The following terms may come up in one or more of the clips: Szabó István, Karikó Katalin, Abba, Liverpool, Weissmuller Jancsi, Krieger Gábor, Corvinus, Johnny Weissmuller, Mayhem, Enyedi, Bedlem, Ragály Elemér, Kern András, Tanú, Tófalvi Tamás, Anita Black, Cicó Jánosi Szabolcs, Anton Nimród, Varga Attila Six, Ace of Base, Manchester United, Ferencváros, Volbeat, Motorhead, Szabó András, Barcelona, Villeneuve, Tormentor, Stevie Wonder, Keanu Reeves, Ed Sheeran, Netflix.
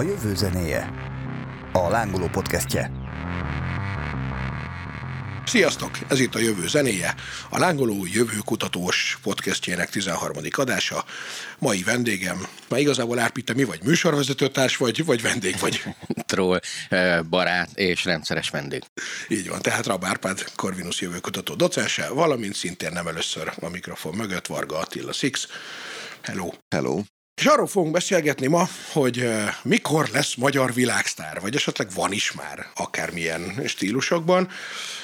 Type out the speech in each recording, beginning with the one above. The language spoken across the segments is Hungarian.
A jövő zenéje. A lángoló podcastje. Sziasztok! Ez itt a jövő zenéje, a lángoló jövőkutatós podcastjének 13. adása. Mai vendégem, már igazából Árpi, te mi vagy? Műsorvezetőtárs vagy vendég vagy? Troll, barát és rendszeres vendég. Így van, tehát Rab Árpád, Corvinus jövőkutató docense, valamint szintén nem először a mikrofon mögött Varga Attila Six. Hello! Hello! És arról fogunk beszélgetni ma, hogy mikor lesz magyar világsztár, vagy esetleg van is már akármilyen stílusokban,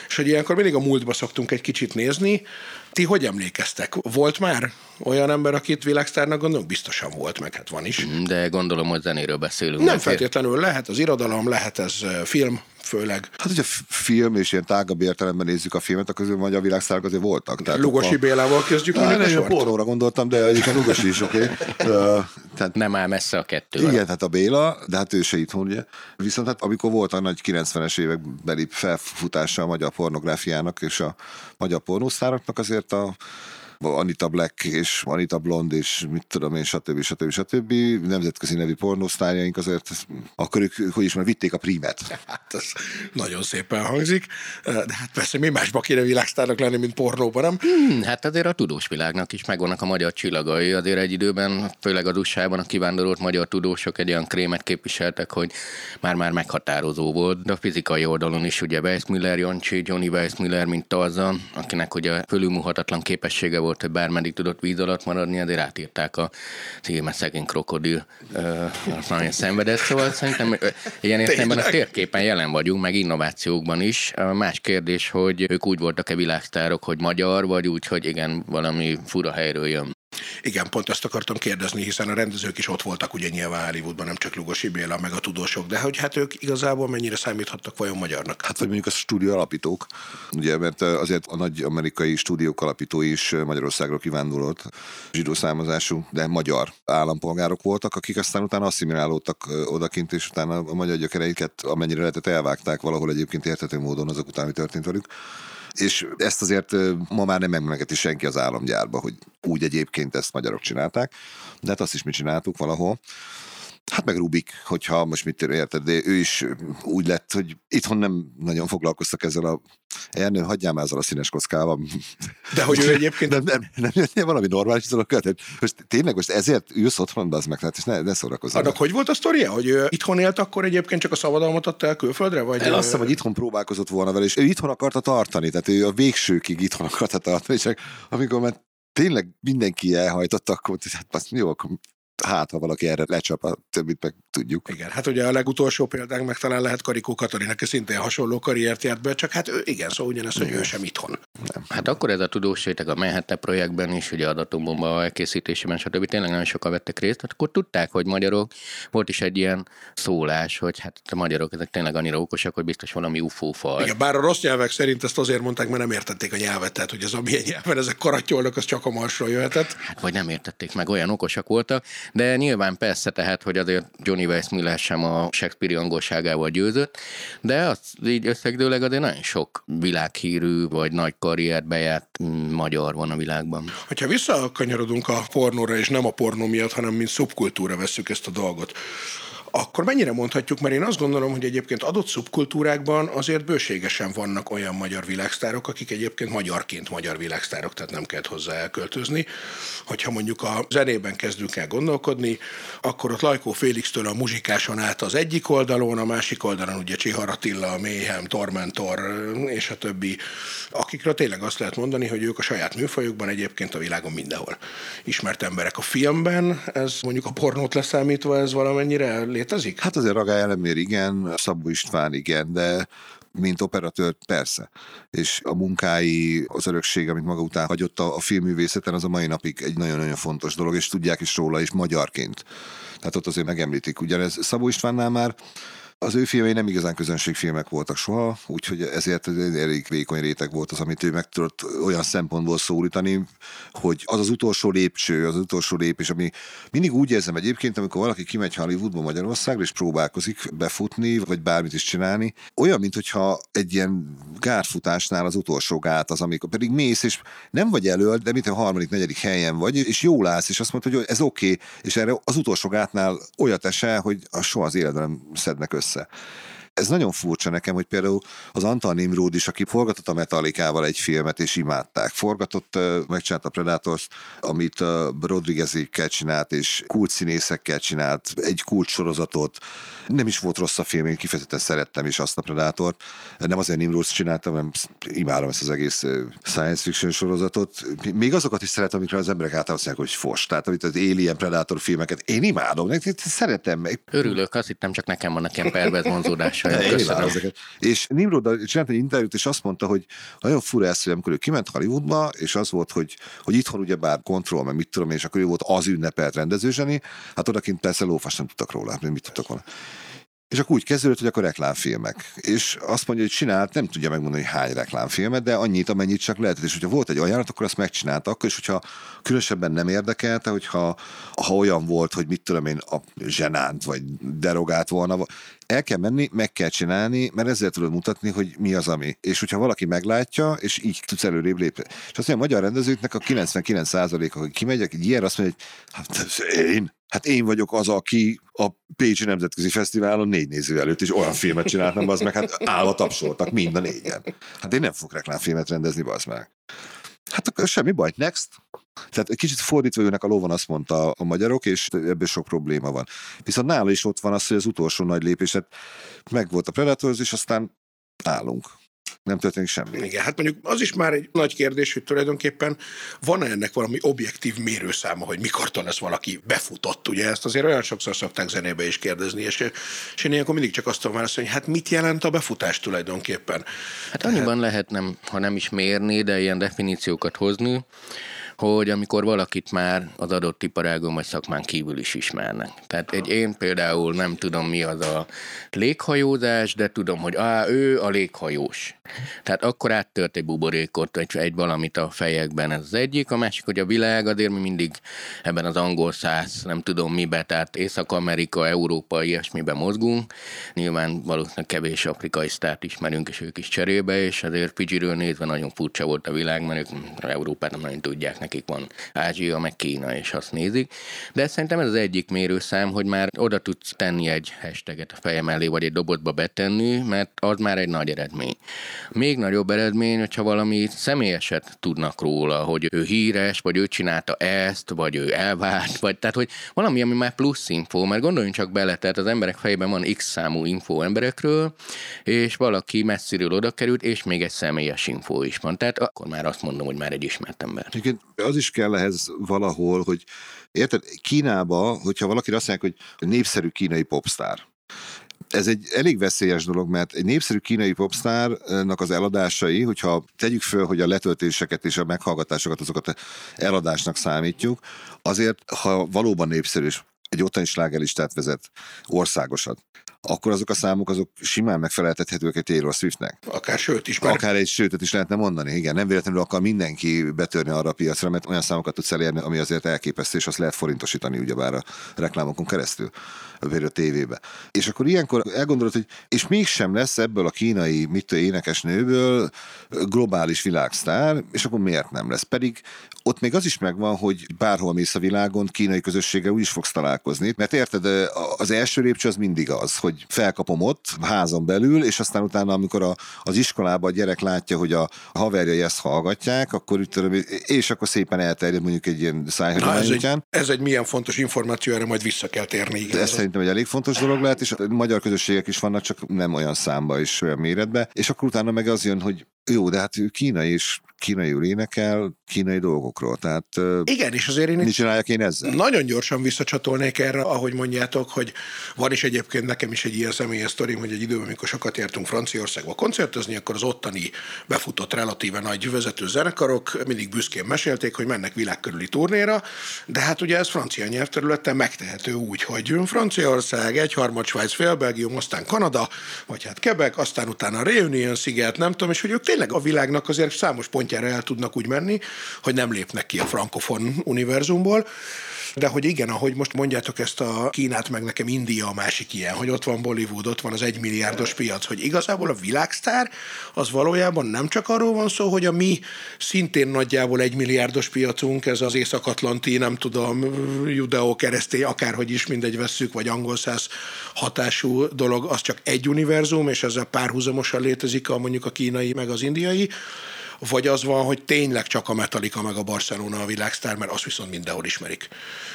és hogy ilyenkor mindig a múltba szoktunk egy kicsit nézni. Ti hogy emlékeztek? Volt már olyan ember, akit világsztárnak gondolom? Biztosan volt, meg hát van is. De gondolom, hogy zenéről beszélünk. Nem feltétlenül, lehet az irodalom, lehet ez film, főleg. Hát, hogyha film és ilyen tágabb értelemben nézzük a filmet, akkor közül magyar világsztárok azért voltak. Tehát Lugosi Bélával kezdjük. Én pornóra gondoltam, de egyébként Lugosi is, oké. Tehát nem áll messze a kettő. Igen, hát a Béla, de hát ő se itthon, ugye. Viszont hát amikor volt a nagy 90-es évekbeli felfutása a magyar pornográfiának és a magyar pornósztároknak, azért a Anita Black és Anita Blond és mit tudom én, stb. Nemzetközi nevű pornósztárjaink azért, akkor ők, hogy is már vitték a prímet. Hát ez nagyon szépen hangzik, de hát persze mi másba kéne világsztárnak lenni, mint pornóban, nem? Hát azért a tudós világnak is megvannak a magyar csillagai, azért egy időben, főleg az USA-ban a kivándorolt magyar tudósok egy olyan krémet képviseltek, hogy már meghatározó volt, de a fizikai oldalon is ugye Weissmuller Jancsi, Johnny Weissmuller, mint Tarzan, akinek ugye fölülmúlhatatlan képessége volt, hogy bármeddig tudott víz alatt maradni, azért átírták a címet, szegény krokodil, azt nagyon szenvedett, szóval szerintem ilyen értelemben a térképen jelen vagyunk, meg innovációkban is. Más kérdés, hogy ők úgy voltak-e világsztárok, hogy magyar, vagy úgy, hogy igen, valami fura helyről jön. Igen, pont ezt akartam kérdezni, hiszen a rendezők is ott voltak ugye nyilván Hollywoodban, nem csak Lugosi Béla, meg a tudósok, de hogy hát ők igazából mennyire számíthattak vajon magyarnak? Hát vagy mondjuk a stúdió alapítók, ugye, mert azért a nagy amerikai stúdiók alapítói is Magyarországra kivándorolt, zsidó származású, de magyar állampolgárok voltak, akik aztán utána asszimilálódtak odakint, és utána a magyar gyökereiket amennyire lehetett elvágták valahol egyébként érthető módon azok után, mi történt velük. És ezt azért ma már nem emlegeti senki az államgyárba, hogy úgy egyébként ezt magyarok csinálták, de hát azt is mi csináltuk valahol. Hát meg Rubik, hogyha most mit érted, de ő is úgy lett, hogy itthon nem nagyon foglalkoztak ezzel a Ernő, hagyjál már ezzel a színes kockával. De hogy ő egyébként... Nem, valami normális dolog költ. Tényleg most ezért ülsz otthon, de az meg, és ne szórakozzál. Annak hogy volt a sztoria? Hogy ő itthon élt, akkor egyébként csak a szabadalmat adta el külföldre? Vagy azt hiszem, hogy itthon próbálkozott volna vele, és ő itthon akarta tartani, tehát ő a végsőkig itthon akarta tartani, csak amikor már tényleg mindenki elhajtott, akkor hát jó, akkor hát, ha valaki erre lecsap, a többit meg tudjuk. Igen, hát ugye a legutolsó példánk meg talán lehet Karikó Katalin, aki szintén hasonló karriert járt be, csak hát ő, igen, szóval ugyanez, hogy ő sem itthon. Nem. Hát akkor ez a tudós réteg a Manhattan projektben is, ugye adatomba elkészítésében, stb. Tényleg nagyon sokan vettek részt, akkor tudták, hogy magyarok, volt is egy ilyen szólás, hogy hát a magyarok ezek tényleg annyira okosak, hogy biztos valami UFO faj. Igen, bár a rossz nyelvek szerint ezt azért mondták, mert nem értették a nyelvet, tehát hogy ez a milyen nyelven ezek karattyolnak, az csak a Marsról jöhetett. Hát, vagy nem értették meg, olyan okosak voltak. De nyilván persze, tehát, hogy azért Johnny Weissmuller sem a Shakespeare angolságával győzött, de az így összegdőleg azért nagyon sok világhírű, vagy nagy karriert bejárt magyar van a világban. Hogyha visszakanyarodunk a pornóra, és nem a pornó miatt, hanem mint szubkultúra vesszük ezt a dolgot, akkor mennyire mondhatjuk, mert én azt gondolom, hogy egyébként adott szubkultúrákban azért bőségesen vannak olyan magyar világsztárok, akik egyébként magyarként magyar világsztárok, tehát nem kell hozzá elköltözni. Hogyha mondjuk a zenében kezdünk el gondolkodni, akkor ott Lajkó Félixtől a muzsikáson át az egyik oldalon, a másik oldalon ugye Csihar Attila, a Mayhem, Tormentor és a többi, akikről tényleg azt lehet mondani, hogy ők a saját műfajukban egyébként a világon mindenhol ismert emberek. A filmben, ez mondjuk a pornót leszámítva, ez valamennyire létezik? Hát azért Ragály Elemér igen, Szabó István igen, de mint operatőr persze. És a munkái, az örökség, amit maga után hagyott a filmművészeten, az a mai napig egy nagyon-nagyon fontos dolog, és tudják is róla is magyarként. Tehát ott azért megemlítik. Ugyanez Szabó Istvánnál már Az ő filmei nem igazán közönségfilmek voltak soha, úgyhogy ezért elég vékony réteg volt az, amit ő meg tudott olyan szempontból szólítani, hogy az az utolsó lépcső, az utolsó lépés, ami mindig úgy érzem egyébként, amikor valaki kimegy Hollywoodba Magyarországra, és próbálkozik befutni, vagy bármit is csinálni, olyan, mintha egy ilyen gárfutásnál az utolsó gát az, amikor pedig mész, és nem vagy elölt, de mint a harmadik, negyedik helyen vagy, és jól állsz, és azt mondod, hogy ez oké, és erre az utolsó gátnál olyat esel, hogy soha az életben nem szednek össze. Ez nagyon furcsa nekem, hogy például az Anton Nimród is, aki forgatott a Metallicával egy filmet, és imádták. Forgatott, megcsinálta a Predators, amit Rodriguezékkel csinált, és kultszínészekkel csinált, egy kultssorozatot. Nem is volt rossz a film, én kifejezetten szerettem is azt a Predatort. Nem azért Nimród csináltam, hanem imádom ezt az egész science fiction sorozatot. Még azokat is szeretem, amikor az emberek általában azt mondják, hogy fos. Tehát amit az Alien Predator filmeket, én imádom, szeretem meg. Örülök, azt hittem, csak nekem vannak ilyen pervert vonzódás. És Nimród csinált egy interjút, és azt mondta, hogy nagyon fura ez, hogy amikor ő kiment Hollywoodba, és az volt, hogy itthon ugyebár kontroll, meg mit tudom én, és akkor ő volt az ünnepelt rendezőzseni, hát odakint persze lófas nem tudtak róla, mit tudtak volna. És akkor úgy kezdődött, hogy akkor reklámfilmek. És azt mondja, hogy csinált, nem tudja megmondani, hogy hány reklámfilmet, de annyit, amennyit csak lehetett. És hogyha volt egy ajánlat, akkor azt megcsinálta. Akkor is, hogyha különösebben nem érdekelte, hogyha olyan volt, hogy mit tudom én, a zsenánt, vagy derogált volna. El kell menni, meg kell csinálni, mert ezzel tudod mutatni, hogy mi az, ami. És hogyha valaki meglátja, és így tudsz előrébb lépni. És azt mondja, a magyar rendezőknek a 99%-a, hogy kimegyek, egy ilyen azt mondja, hogy hát én vagyok az, aki a Pécsi Nemzetközi Fesztiválon 4 néző előtt is olyan filmet csináltam, bazd meg, hát állva tapsoltak mind a 4-en. Hát én nem fogok reklámfilmet rendezni, bazd meg. Hát akkor semmi baj, next. Tehát egy kicsit fordítva jönnek a lóvon, azt mondta a magyarok, és ebből sok probléma van. Viszont nála is ott van az, hogy az utolsó nagy lépés, hát meg volt a Predators, és aztán állunk. Nem történik semmi. Igen, hát mondjuk az is már egy nagy kérdés, hogy tulajdonképpen van-e ennek valami objektív mérőszáma, hogy mikortól lesz valaki befutott, ugye? Ezt azért olyan sokszor szokták zenébe is kérdezni, és én ilyenkor mindig csak azt tudom válaszolni, hogy hát mit jelent a befutás tulajdonképpen? Hát annyiban lehet, nem, ha nem is mérni, de ilyen definíciókat hozni, hogy amikor valakit már az adott iparágon vagy szakmán kívül is ismernek. Tehát én például nem tudom, mi az a léghajózás, de tudom, hogy ő a léghajós. Tehát akkor áttört egy buborékot, egy valamit a fejekben, ez az egyik. A másik, hogy a világ azért mi mindig ebben az angol száz, nem tudom mibe, tehát Észak-Amerika, Európa, ilyesmiben mozgunk. Nyilván valószínűleg kevés afrikai sztárt ismerünk, és ők is cserébe, és azért Fidzsiről nézve nagyon furcsa volt a világ, mert ők Európát nem nagyon tudják, nekik van Ázsia, meg Kína, és azt nézik. De szerintem ez az egyik mérőszám, hogy már oda tudsz tenni egy hashtaget a fejem elé, vagy egy dobozba betenni, mert az már egy nagy eredmény. Még nagyobb eredmény, hogyha valami személyeset tudnak róla, hogy ő híres, vagy ő csinálta ezt, vagy ő elvált, vagy tehát, hogy valami, ami már plusz infó, mert gondoljunk csak bele, tehát az emberek fejében van X számú infó emberekről, és valaki messziről oda került, és még egy személyes infó is van. Tehát akkor már azt mondom, hogy már egy ismert ember. Az is kell ehhez valahol, hogy érted, Kínába, hogyha valaki azt mondják, hogy népszerű kínai popstar. Ez egy elég veszélyes dolog, mert egy népszerű kínai popstárnak az eladásai, hogyha tegyük föl, hogy a letöltéseket és a meghallgatásokat, azokat eladásnak számítjuk, azért, ha valóban népszerű, egy ottani slágerlistát vezet országosat, akkor azok a számok azok simán megfeleltethetőek egy Taylor Swiftnek. Akár sőt is. Akár egy sőtet is lehetne mondani, igen. Nem véletlenül akar mindenki betörni arra a piacra, mert olyan számokat tudsz elérni, ami azért elképesztő, és azt lehet forintosítani ugyebár a reklámokon keresztül, például a tévébe. És akkor ilyenkor elgondolod, hogy és mégsem lesz ebből a kínai énekesnőből globális világsztár, és akkor miért nem lesz? Pedig ott még az is megvan, hogy bárhol mész a világon, kínai közösséggel úgy is fogsz találkozni, mert érted, az első lépcső az mindig az, hogy felkapom ott, házon belül, és aztán utána, amikor az iskolában a gyerek látja, hogy a haverjai ezt hallgatják, akkor és akkor szépen elterjed mondjuk egy ilyen szájhagyomány után. Ez egy milyen fontos információ, erre majd vissza kell térni. Igen, ez szerintem egy elég fontos dolog lehet, és a magyar közösségek is vannak, csak nem olyan számba és olyan méretben, és akkor utána meg az jön, hogy jó, de hát ő kínai, és kínaiul énekel, kínai dolgokról. Tehát igen, és azért én mit csináljak én ezzel? Nagyon gyorsan visszacsatolnék erre, ahogy mondjátok, hogy van is egyébként nekem is egy ilyen személyes sztorim, hogy egy időben, amikor sokat értünk Franciaországba koncertezni, akkor az ottani befutott relatíve nagy vezető zenekarok mindig büszkén mesélték, hogy mennek világkörüli turnéra, de hát ugye ez francia nyelvterületen megtehető úgy, hogy Franciaország, egyharmad Svájc, fél Belgium, aztán Kanada, vagy hát Quebec, aztán utána Réunion sziget, nem tudom, és hogy ők tényleg a világnak azért számos pontjára el tudnak úgy menni, hogy nem lépnek ki a frankofon univerzumból, de hogy igen, ahogy most mondjátok ezt a Kínát, meg nekem India a másik ilyen, hogy ott van Bollywood, ott van az egymilliárdos piac, hogy igazából a világsztár az valójában nem csak arról van szó, hogy a mi szintén nagyjából egymilliárdos piacunk, ez az észak-atlanti, nem tudom, judeó-keresztény, akárhogy is mindegy vesszük, vagy angolszász hatású dolog, az csak egy univerzum, és ezzel párhuzamosan létezik a mondjuk a kínai, meg az indiai, vagy az van, hogy tényleg csak a Metallica meg a Barcelona a világsztár, mert azt viszont mindenhol ismerik.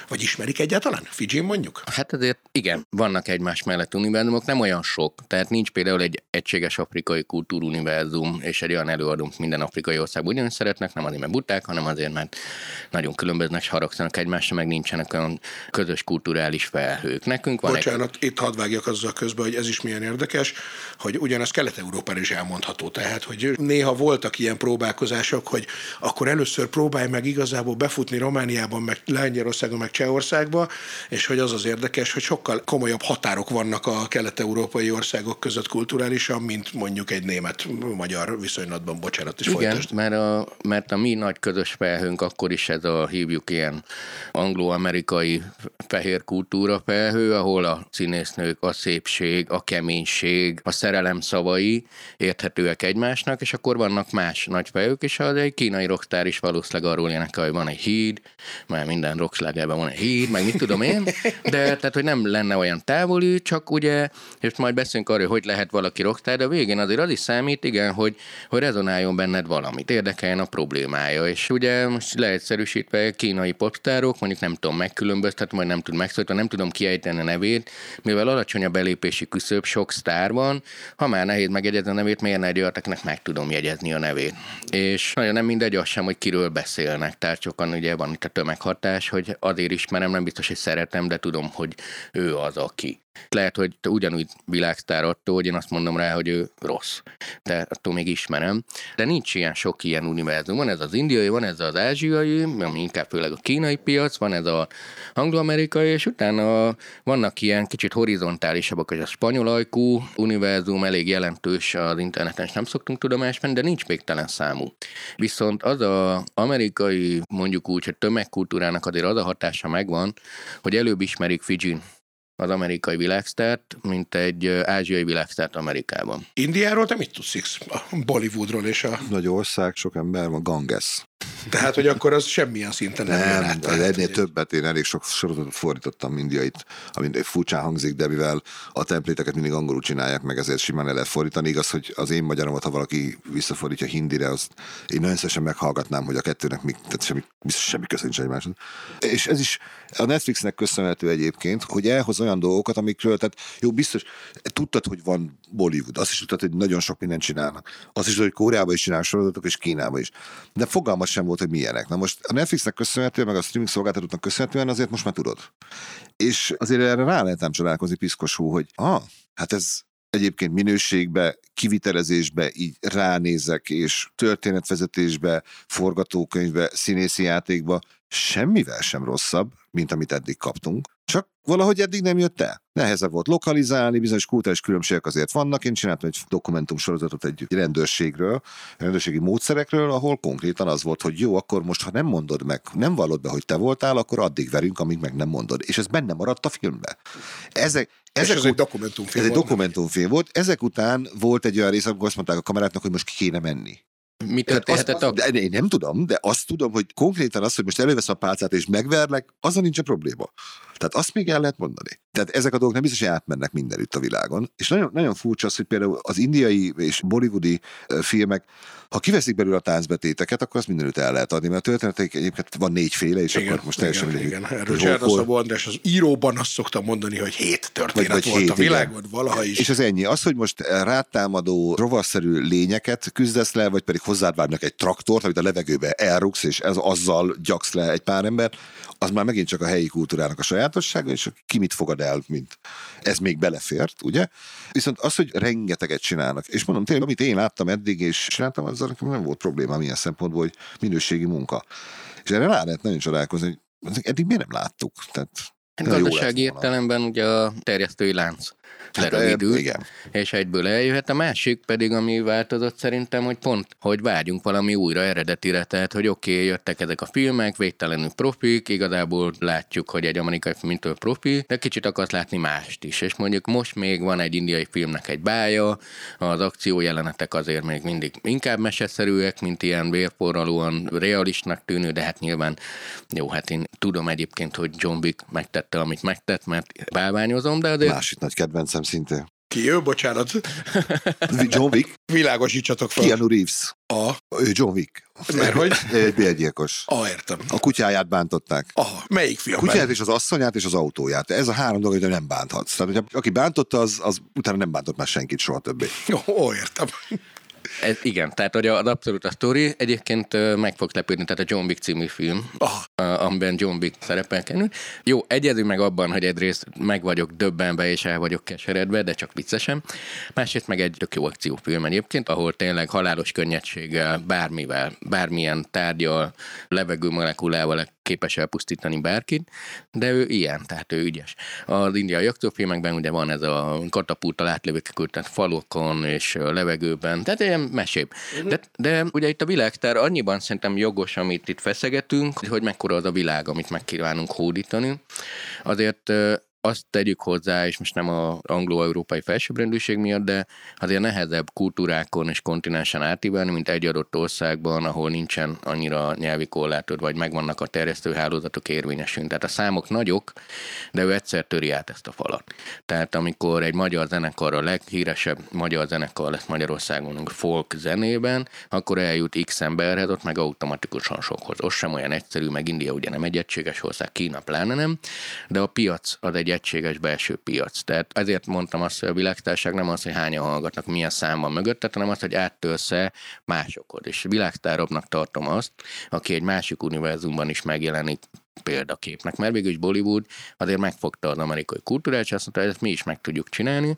Vagy ismerik egyáltalán? Fidzsin mondjuk? Hát azért igen, vannak egymás mellett univerzumok, nem olyan sok. Tehát nincs például egy egységes afrikai kultúruniverzum, és egy olyan előadónk minden afrikai országban ugyanúgy szeretnek, nem azért, mert buták, hanem azért, mert nagyon különböznek, haragszanak egymásra, meg nincsenek olyan közös kulturális felhők. Nekünk van. Bocsánat, itt hadd vágjak azzal közben, hogy ez is milyen érdekes, hogy ugyanez Kelet-Európára is elmondható. Tehát, hogy néha voltak ilyen próbálkozások, hogy akkor először próbálj meg igazából befutni Romániában, meg Lengyelországon, meg Csehországba, és hogy az az érdekes, hogy sokkal komolyabb határok vannak a kelet-európai országok között kulturálisan, mint mondjuk egy német-magyar viszonylatban. Bocsánat, is folytasd. Igen, mert a mi nagy közös felhőnk akkor is ez a, hívjuk ilyen anglo-amerikai fehér kultúra felhő, ahol a színésznők, a szépség, a keménység, a szerelem szavai érthetőek egymásnak, és akkor vannak más nagy fejük, és az egy kínai rockstar is valószínűleg arról énekel, hogy van egy híd, már minden rockslágerben van egy híd, meg mit tudom én, de tehát, hogy nem lenne olyan távoli, csak ugye, és majd beszélünk arról, hogy lehet valaki rockstar, de végén azért az is számít, igen, hogy rezonáljon benned valamit, érdekeljen a problémája, és ugye most leegyszerűsítve kínai popstárok, mondjuk nem tudom megkülönböztetni, vagy nem tud megszólítani, nem tudom kiejteni a nevét, mivel alacsony a belépési küszöb, sok sztár van, ha már nehéz megjegyezni a nevét, miért ne gyartaknak meg tudom jegyezni a nevét. És nagyon nem mindegy az sem, hogy kiről beszélnek. Tehát sokan ugye van itt a tömeghatás, hogy azért ismerem, nem biztos, hogy szeretem, de tudom, hogy ő az, aki. Lehet, hogy ugyanúgy világsztár attól, hogy én azt mondom rá, hogy ő rossz. De attól még ismerem. De nincs ilyen sok ilyen univerzum. Van ez az indiai, van ez az ázsiai, ami inkább főleg a kínai piac, van ez az anglo-amerikai, és utána vannak ilyen kicsit horizontálisabbak, hogy a spanyol ajkú univerzum elég jelentős az interneten, és nem szoktunk tudomást venni, de nincs végtelen számú. Viszont az az amerikai, mondjuk úgy, hogy tömegkultúrának azért az a hatása megvan, hogy előbb ismerik Fidzsin az amerikai világsztárt, mint egy ázsiai világsztárt Amerikában. Indiáról te mit tudsz, Six? A Bollywoodról és a... Nagy ország, sok ember van, Ganges. Tehát, hogy akkor az semmilyen szinten nem jön. Nem, ennél többet, én elég sok sorozatot fordítottam indiait, ami furcsán hangzik, de mivel a templéteket mindig angolul csinálják meg, ezért simán el lehet fordítani. Igaz, hogy az én magyaromat, ha valaki visszafordítja hindire, azt én nagyon szívesen meghallgatnám, hogy a kettőnek mi, tehát semmi köze nincs egymáshoz. És ez is a Netflixnek köszönhető egyébként, hogy elhoz olyan dolgokat, amikről, tehát jó, biztos, tudtad, hogy van Bollywood, azt is tudtad, hogy nagyon sok mindent csinálnak. Azt is tudtad, hogy Koreában is csinálnak sorozatok, és Kínában is. De fogalmas sem volt, hogy milyenek. Na most a Netflixnek köszönhetően, meg a streaming szolgáltatóknak köszönhetően azért most már tudod. És azért erre rá lehetem csodálkozni piszkosú, hogy hát ez egyébként minőségbe, kivitelezésbe így ránézek, és történetvezetésbe, forgatókönyvbe, színészi játékba semmivel sem rosszabb, mint amit eddig kaptunk. Csak valahogy eddig nem jött el. Nehezebb volt lokalizálni, bizonyos kulturális különbségek azért vannak. Én csináltam egy dokumentumsorozatot egy rendőrségről, rendőrségi módszerekről, ahol konkrétan az volt, hogy jó, akkor most, ha nem mondod meg, nem vallod be, hogy te voltál, akkor addig verünk, amíg meg nem mondod. És ez benne maradt a filmben. Ez egy dokumentumfilm volt. Ezek után volt egy olyan rész, amikor azt mondták a kameráknak, hogy most ki kéne menni. Mi történhetett? Én nem tudom, de azt tudom, hogy konkrétan az, hogy most elővesz a pálcát és megverlek, azon nincs a probléma. Tehát azt még el lehet mondani. Tehát ezek a dolgok nem biztos, hogy átmennek mindenütt a világon. És nagyon, nagyon furcsa az, hogy például az indiai és bollywoodi filmek, ha kiveszik belőle a táncbetéteket, akkor azt mindenütt el lehet adni, mert a történetek egyébként van négyféle, és igen, akkor most teljesen... Igen, erről csinált a Szabó András, az íróban azt szoktam mondani, hogy 7 történet vagy volt 7, a világon, valaha is. És az ennyi. Az, hogy most rátámadó, rovarszerű lényeket küzdesz le, vagy pedig hozzád vágnak egy traktort, amit a levegőbe elrugsz, és azzal gyaksz le egy pár ember, az már megint csak a helyi kultúrának a sajátossága, és ki mit fogad el, mint ez még belefért, ugye? Viszont az, hogy rengeteget csinálnak, és mondom tényleg, amit én láttam eddig, és csináltam, azzal nekem nem volt problémám ilyen szempontból, hogy minőségi munka. És erre rá lehet nagyon csodálkozni, hogy eddig miért nem láttuk? Tehát gazdasági értelemben ugye a terjesztői lánc lerövidül, hát, és egyből eljöhet. A másik pedig, ami változott szerintem, hogy pont, hogy vágyunk valami újra eredetire, tehát, hogy oké, jöttek ezek a filmek, végtelenül profik, igazából látjuk, hogy egy amerikai filmtől profi, de kicsit akarsz látni mást is, és mondjuk most még van egy indiai filmnek egy bája, az akciójelenetek azért még mindig inkább meseszerűek, mint ilyen vérforralóan realistnak tűnő, de hát nyilván jó, hát én tudom egyébként, hogy John Wick megtette, amit megtett, mert bálványozom, de azért... Másik nagy kedvencem szintén. Ki ő? Bocsánat. John Wick. Világosítsatok fel. Keanu Reeves. Ő John Wick. Mert hogy? Bérgyilkos. Értem. A kutyáját bántották. Melyik filmben? A kutyáját és az asszonyát és az autóját. Ez a három dolog, hogy nem bánthatsz. Tehát, hogy aki bántotta, az utána nem bántott már senkit soha többé. Értem. Ez, igen, tehát hogy az abszolút a sztori, egyébként meg fogsz lepődni, tehát a John Wick című film, amiben John Wick szerepel kell. Jó, egyedül meg abban, hogy egyrészt meg vagyok döbbenve és el vagyok keseredve, de csak viccesen. Másrészt meg egy tök jó akciófilm egyébként, ahol tényleg halálos könnyedséggel, bármivel, bármilyen tárgyal, levegő molekulával képes elpusztítani bárkit, de ő ilyen, tehát ő ügyes. Az indiai akciófilmekben ugye van ez a katapulttal átlövőkkel, tehát falokon és levegőben, tehát ilyen mesébb. De ugye itt a világtár annyiban szerintem jogos, amit itt feszegetünk, hogy mekkora az a világ, amit megkívánunk hódítani. Azért azt tegyük hozzá, és most nem az anglo-európai felsőbbrendűség miatt, de azért nehezebb kultúrákon és kontinensen átívelni, mint egy adott országban, ahol nincsen annyira nyelvi korlátod, vagy megvannak a terjesztőhálózatok érvényesünk. Tehát a számok nagyok, de ő egyszer töri át ezt a falat. Tehát amikor egy magyar zenekar, a leghíresebb magyar zenekar lesz Magyarországon folk zenében, akkor eljut X emberhez, ott meg automatikusan sokhoz. Ott sem olyan egyszerű, meg India ugye nem egy egységes ország, Kína pláne nem, de a piac az egy egységes belső piac. Tehát azért mondtam azt, hogy a világtárság nem az, hogy hányan hallgatnak, milyen szám van mögöttet, hanem az, hogy áttörsz-e másokhoz. És világtárabbnak tartom azt, aki egy másik univerzumban is megjelenik példaképnek, mert végül is Bollywood azért megfogta az amerikai kultúrát, és azt mondta, hogy ezt mi is meg tudjuk csinálni,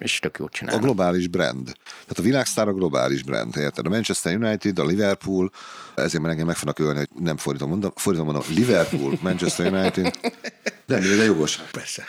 és tök jót csinálnak. A globális brand. Tehát a világsztár a globális brand. Érted? A Manchester United, a Liverpool, ezért már engem meg fognak ölni, hogy nem fordítom mondom, Liverpool, Manchester United. De jogos. Persze.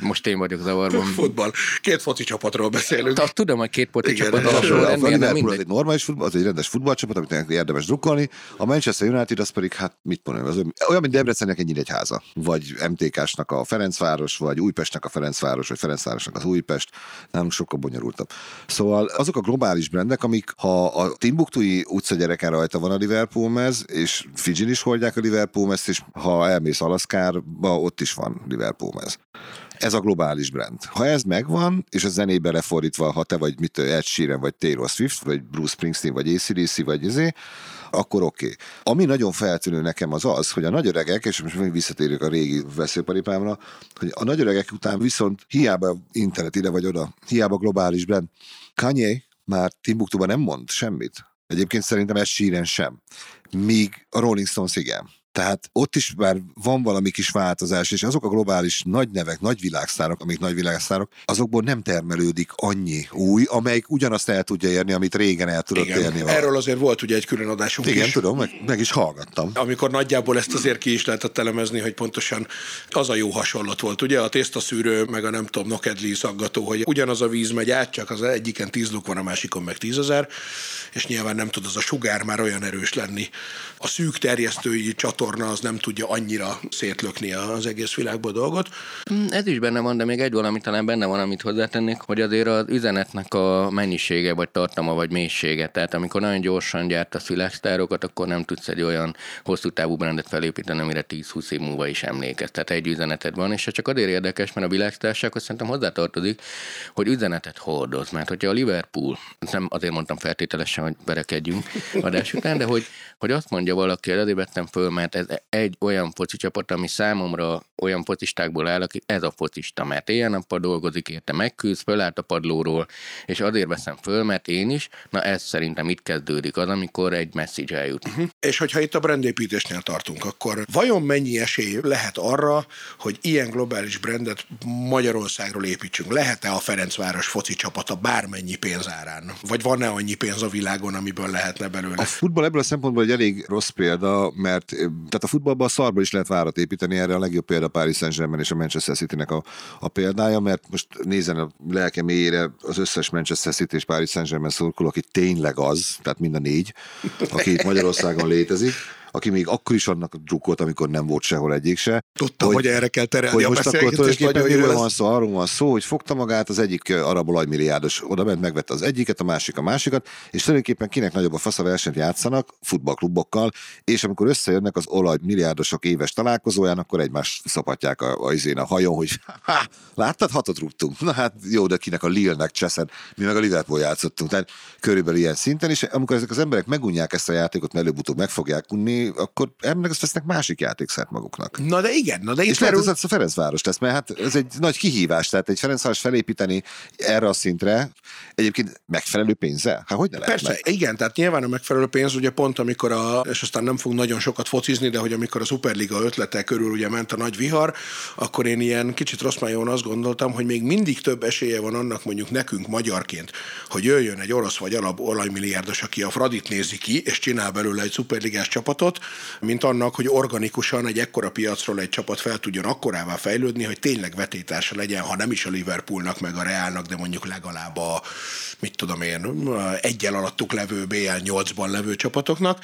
Most én vagyok zavarban. Futball. Két foci csapatról beszélünk. Tudom, hogy két foci csapatról. A Liverpool az egy normális futball, az egy rendes futballcsapat, amit érdemes drukkolni. A Manchester United az pedig, hát mit mondom, az olyan, mint Debrecennek egy Nyíregyháza, vagy MTK-snak a Ferencváros, vagy Újpestnek a Ferencváros, vagy Ferencvárosnak az Újpest. Nálunk sokkal bonyolultabb. Szóval azok a globális brendek, amik ha a Timbuktu-i utcagyereken rajta van a Liverpool mez, és Fidzsin is hordják a Liverpool mezt, és ha elmész Alaszkárba, ott is van Liverpool-mez. Ez a globális brand. Ha ez megvan, és a zenébe lefordítva, ha te vagy Ed Sheeran, vagy Taylor Swift, vagy Bruce Springsteen, vagy AC/DC, vagy akkor oké. Ami nagyon feltűnő nekem az az, hogy a nagyöregek, és most még visszatérjük a régi veszőparipámra, hogy a nagyöregek után viszont hiába internet ide vagy oda, hiába globális brand, Kanye már Timbuktuban nem mond semmit. Egyébként szerintem Ed Sheeran sem. Míg a Rolling Stones igen. Tehát ott is már van valami kis változás, és azok a globális nagy nevek, nagy világsztárok, amik nagy világsztárok, azokból nem termelődik annyi új, amelyik ugyanazt el tudja érni, amit régen el tudott érni. Erről azért volt ugye egy külön adásunk is. Igen, tudom, meg is hallgattam. Amikor nagyjából ezt azért ki is lehetett elemezni, hogy pontosan az a jó hasonlat volt, ugye a tésztaszűrő, meg a nem tudom, nokedli szaggató, hogy ugyanaz a víz megy át, csak az egyiken 10 luk van, a másikon meg 10 000, és nyilván nem tud az a sugár már olyan erős lenni. A szűk terjesztői csató csatorna az nem tudja annyira szétlökni az egész világba dolgot. Ez is benne van, de még egy valami talán benne van, amit hozzátennék, hogy azért az üzenetnek a mennyisége, vagy tartama, vagy mélysége. Tehát amikor nagyon gyorsan gyártasz világsztárokat, akkor nem tudsz egy olyan hosszú távú brandet felépíteni, amire 10-20 év múlva is emlékezz. Tehát egy üzeneted van, és ez csak azért érdekes, mert a világsztársághoz szerintem hozzátartozik, hogy üzenetet hordoz. Mert hogyha a Liverpool, nem azért mondtam feltételesen, hogy verekedjünk adás után, de hogy azt mondja valaki, azért vettem föl, mert ez egy olyan foci csapat, ami számomra olyan focistákból áll, aki ez a focista, mert éjjel-nappal dolgozik, érte megküzd, fölállt a padlóról, és azért veszem föl, mert én is, na ez szerintem itt kezdődik az, amikor egy message eljut. És hogyha itt a brandépítésnél tartunk, akkor vajon mennyi esély lehet arra, hogy ilyen globális brandet Magyarországról építsünk? Lehet-e a Ferencváros foci csapata bármennyi pénz árán? Vagy van-e annyi pénz a világon, amiből lehetne belőle? A futball ebből a szempontból egy elég rossz példa, mert tehát a futballban a szarból is lehet várat építeni, erre a legjobb példa a Paris Saint-Germain és a Manchester Citynek a példája, mert most nézzen a lelke mélyére az összes Manchester City és Paris Saint-Germain szurkoló, aki tényleg az, tehát mind a négy, aki itt Magyarországon létezik, aki még akkor is annak drukkolt, amikor nem volt sehol egyik se. Tudtam, hogy erre kell terelni a beszélgetést. Arról van szó, hogy fogta magát, az egyik arab olajmilliárdos oda ment, megvette az egyiket, a másik a másikat, és tulajdonképpen kinek nagyobb a fasz, a versenyt játszanak futballklubokkal, és amikor összejönnek az olajmilliárdosok éves találkozóján, akkor egymást szapatják a hajon, hogy láttad, hatot rúgtunk. Na hát jó, de kinek a Lille-nek cseszed, mi meg a Liverpool játszottunk. Tehát körülbelül ilyen szinten, és amikor ezek az emberek megunják ezt a játékot, mert előbb-utóbb meg fogják unni, akkor emberek azt vesznek másik játékszert maguknak. Na de igen, na de és lehet, hogy ez a Ferencváros lesz, mert hát ez egy nagy kihívás, tehát egy Ferencváros felépíteni erre a szintre, egyébként megfelelő pénzzel? Hát hogy ne lehetne? Persze, igen, tehát nyilván a megfelelő pénz, ugye pont amikor és aztán nem fog nagyon sokat focizni, de hogy amikor a Superliga ötlete körül ugye ment a nagy vihar, akkor én ilyen kicsit rosszmájón azt gondoltam, hogy még mindig több esélye van annak mondjuk nekünk magyarként, hogy jöjjön egy orosz vagy arab olajmilliárdos, aki a Fradit nézi ki, és csinál belőle egy szuperligás csapatot, mint annak, hogy organikusan egy ekkora piacról egy csapat fel tudjon akkorává fejlődni, hogy tényleg vetétársa legyen, ha nem is a Liverpoolnak, meg a Realnak, de mondjuk legalább a, mit tudom én, egyel alattuk levő BL8-ban levő csapatoknak,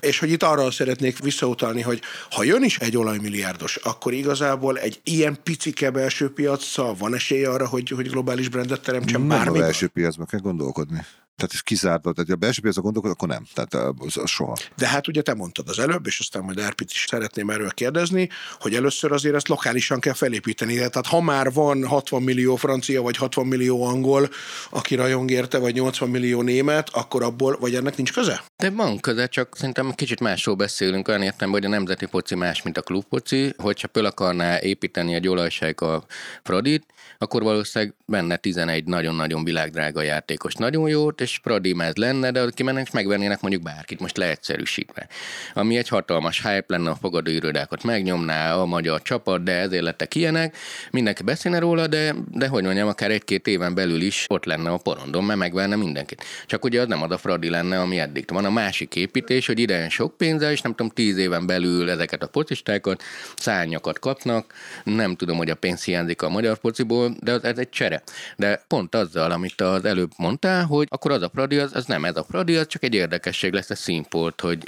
és hogy itt arra szeretnék visszautalni, hogy ha jön is egy olajmilliárdos, akkor igazából egy ilyen picike belső piaccal van esélye arra, hogy globális brandet teremtsen bármikor? Nem a belső piacban kell gondolkodni. Tehát ez kizárt, tehát a belső piacra gondolkod, akkor nem, tehát az soha. De hát ugye te mondtad az előbb, és aztán majd Árpit is szeretném erről kérdezni, hogy először azért ezt lokálisan kell felépíteni. Tehát ha már van 60 millió francia, vagy 60 millió angol, aki rajong érte, vagy 80 millió német, akkor abból, vagy ennek nincs köze? De van köze, csak szerintem kicsit másról beszélünk, olyan értelemben, hogy a nemzeti foci más, mint a klubfoci, hogyha föl akarná építeni egy olajsejk a Fradit, akkor valószínűleg benne 11 nagyon-nagyon világdrága játékos, nagyon jót, és Pradim ez lenne, de kimennek és megvernének mondjuk bárkit, most leegyszerűsítve. Ami egy hatalmas hype lenne, a fogadóirodákat megnyomná a magyar csapat, de ezért lettek ilyenek. Mindenki beszélne róla, de hogy mondjam, akár egy-két éven belül is ott lenne a porondon, mert megverne mindenkit. Csak ugye az nem az a Fradi lenne, ami eddig van. A másik építés, hogy idején sok pénzzel, és nem tudom, 10 éven belül ezeket a focistákat, szárnyakat kapnak. Nem tudom, hogy a pénz hiányzik a magyar fociból, de ez egy csere. De pont azzal, amit az előbb mondtál, hogy akkor az a Pradi, az nem ez a Pradi, az csak egy érdekesség lesz a színport, hogy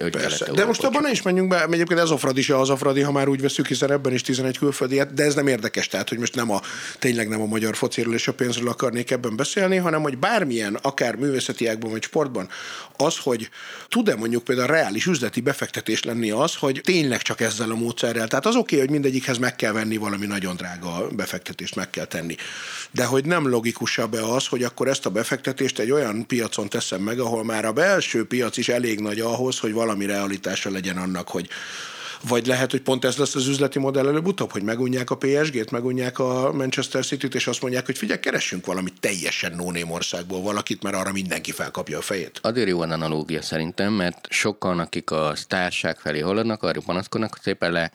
de most abban ne is menjünk be, egyébként ez a Fradi se az a Fradi, ha már úgy veszük, hiszen ebben is 11 külföldi, de ez nem érdekes, tehát hogy most tényleg nem a magyar fociról és a pénzről akarnék ebben beszélni, hanem hogy bármilyen, akár művészeti ágban vagy sportban, az, hogy tud-e mondjuk például reális üzleti befektetés lenni az, hogy tényleg csak ezzel a módszerrel, tehát az oké, hogy mindegyikhez meg kell venni valami nagyon drága befektetést, meg kell tenni. De hogy nem logikusabb-e az, hogy akkor ezt a befektetést egy olyan piacon teszem meg, ahol már a belső piac is elég nagy ahhoz, hogy valami realitása legyen annak, hogy vagy lehet, hogy pont ez lesz az üzleti modell előbb-utóbb, hogy megunják a PSG-t, megunják a Manchester City-t, és azt mondják, hogy figyelj, keressünk valami teljesen no-name országból valakit, mert arra mindenki felkapja a fejét. Azért jó analógia szerintem, mert sokan, akik a sztárság felé haladnak, arra panaszkodnak, hogy szépen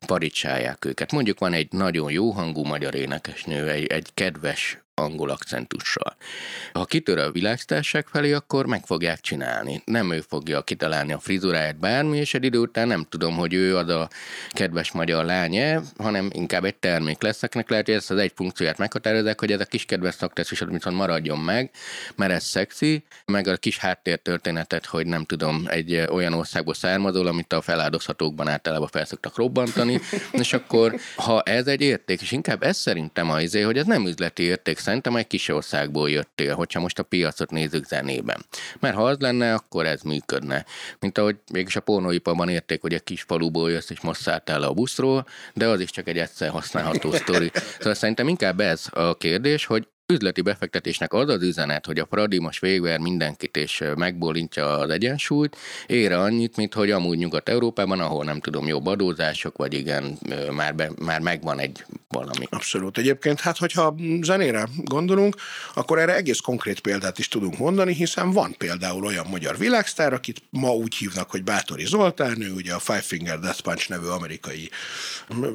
leparicsálják őket. Mondjuk van egy nagyon jó hangú magyar énekesnő, egy kedves angol akcentussal. Ha kitör a világsztárság felé, akkor meg fogják csinálni. Nem ő fogja kitalálni a frizuráját, bármi, és egy idő után nem tudom, hogy ő az a kedves magyar lánya, hanem inkább egy termék lesz, akinek lehet, hogy ezt az egy funkcióját meghatározzák, hogy ez a kis kedves szaktesz is viszont maradjon meg, mert ez szexi, meg a kis háttértörténetet, hogy nem tudom, egy olyan országból származol, amit a feláldozhatókban általában felszoktak robbantani, és akkor ha ez egy érték, és inkább ez szerintem az, hogy ez nem üzleti érték, szerintem egy kis országból jöttél, hogyha most a piacot nézzük zenében. Mert ha az lenne, akkor ez működne. Mint ahogy mégis a pornóiparban érték, hogy egy kis faluból jössz, és most szálltál le a buszról, de az is csak egy egyszer használható sztori. Szóval szerintem inkább ez a kérdés, hogy üzleti befektetésnek az az üzenet, hogy a Pradi most végver mindenkit és megbólintja az egyensúlyt, ére annyit, mint hogy amúgy Nyugat-Európában, ahol nem tudom, jobb adózások, vagy igen, már megvan egy valami. Abszolút. Egyébként, hát hogyha zenére gondolunk, akkor erre egész konkrét példát is tudunk mondani, hiszen van például olyan magyar világsztár, akit ma úgy hívnak, hogy Bátori Zoltán, ő ugye a Five Finger Death Punch nevű amerikai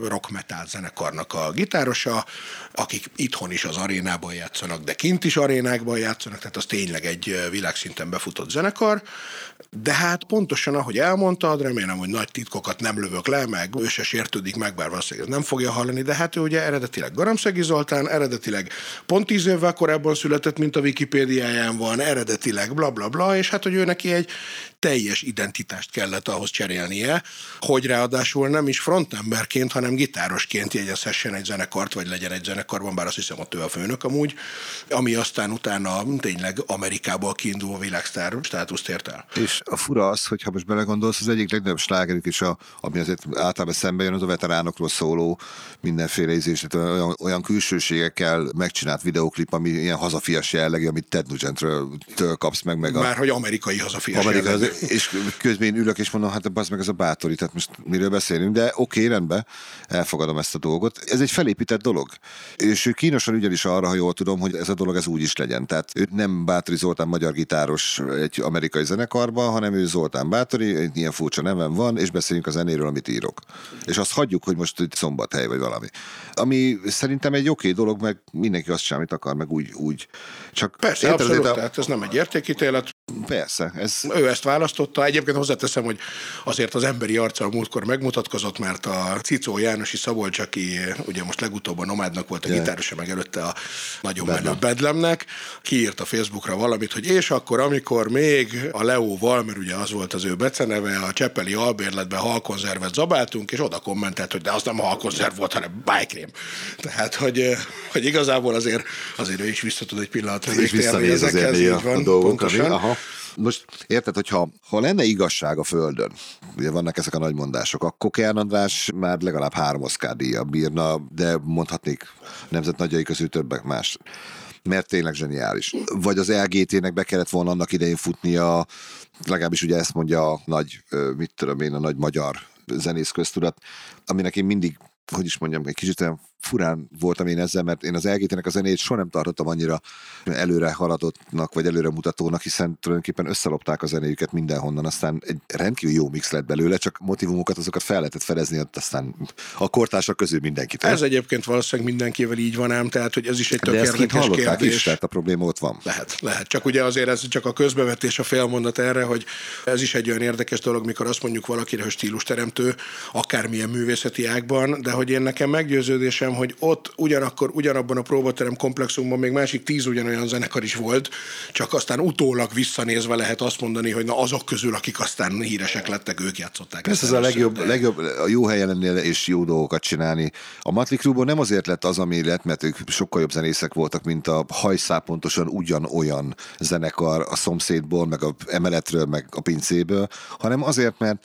rock metal zenekarnak a gitárosa, akik itthon is az arénában játszanak, de kint is arénákban játszanak, tehát az tényleg egy világszinten befutott zenekar, de hát pontosan, ahogy elmondtad, remélem, hogy nagy titkokat nem lövök le, meg ő se sértődik meg, bár valószínűleg nem fogja hallani, de hát ő ugye eredetileg Garamszegi Zoltán, eredetileg pont 10 évvel korábban született, mint a Wikipédiáján van, eredetileg blablabla, bla, bla, és hát, hogy ő neki egy teljes identitást kellett ahhoz cserélnie, hogy ráadásul nem is frontemberként, hanem gitárosként jegyezhessen egy zenekart, vagy legyen egy zenekarban, bár azt hiszem, ott ő a főnök amúgy, ami aztán utána tényleg Amerikából kiinduló világsztár státuszt ért el. És a fura az, hogy ha most belegondolsz, az egyik legnagyobb slágerük is, ami azért általában szembe jön, az a veteránokról szóló mindenféle ízés, tehát olyan külsőségekkel megcsinált videóklip, ami ilyen hazafias jellegű, amit Ted Nugent-től kapsz meg. Márhogy amerikai hazafias jellegű. És közben én ülök, és mondom, hát bazd meg ez a Bátori, tehát most miről beszélünk, de oké, rendben, elfogadom ezt a dolgot. Ez egy felépített dolog, és ő kínosan ügyel is arra, ha jól tudom, hogy ez a dolog ez úgy is legyen. Tehát őt nem Bátori Zoltán magyar gitáros egy amerikai zenekarban, hanem ő Zoltán Bátori, ilyen furcsa neven van, és beszéljünk a zenéről, amit írok. És azt hagyjuk, hogy most itt Szombathely vagy valami. Ami szerintem egy oké dolog, meg mindenki azt sem, amit akar, meg úgy. Csak persze, abszolút, tehát ez nem egy értékítélet. Persze. Ő ezt választotta. Egyébként hozzáteszem, hogy azért az emberi arca a múltkor megmutatkozott, mert a Cicó Jánosi Szabolcs, aki ugye most legutóbb a Nomádnak volt a gitárosa, meg előtte a nagyon menő Bedlemnek, kiírt a Facebookra valamit, hogy és akkor, amikor még a Leóval, mert ugye az volt az ő beceneve, a Csepeli albérletben halkonzervet zabáltunk, és oda kommentelt, hogy de az nem halkonzerv volt, hanem bájkrém. Tehát, hogy igazából azért ő is visszatud egy pillanatra. És visszanéz az a dolgokra. Most érted, hogyha lenne igazság a Földön, ugye vannak ezek a nagy mondások, akkor Kern András már legalább 3 Oscar-díjjal bírna, de mondhatnék nemzet nagyjai közül többek más. Mert tényleg zseniális. Vagy az LGT-nek be kellett volna annak idején futnia, legalábbis ugye ezt mondja a nagy, a nagy magyar zenész köztudat, aminek én mindig, hogy is mondjam, egy kicsit olyan furán voltam én ezzel, mert én az LGT-nek a zenéjét soha nem tartottam annyira előre haladottnak, vagy előremutatónak, hiszen tulajdonképpen összelopták a zenéjüket mindenhonnan, aztán egy rendkívül jó mix lett belőle, csak motivumokat azokat fel lehetett fedezni, aztán a kortársak közül mindenkit. Ez egyébként valószínűleg mindenkivel így van ám, tehát hogy ez is egy tök érdekes kérdés. Is, tehát a probléma ott van. Lehet. Csak ugye azért ez csak a közbevetés, a félmondat erre, hogy ez is egy olyan érdekes dolog, mikor azt mondjuk valakire, hogy stílusteremtő, akármilyen művészeti ágban, de hogy én nekem meggyőződésem, hogy ott ugyanabban a próbaterem komplexumban még másik 10 ugyanolyan zenekar is volt, csak aztán utólag visszanézve lehet azt mondani, hogy na azok közül, akik aztán híresek lettek, ők játszották. Ez az a legjobb, a jó helyen lenni és jó dolgokat csinálni. A Mötley Crüe-ból nem azért lett az, ami lett, mert ők sokkal jobb zenészek voltak, mint a hajszál pontosan ugyanolyan zenekar a szomszédból, meg a emeletről, meg a pincéből, hanem azért, mert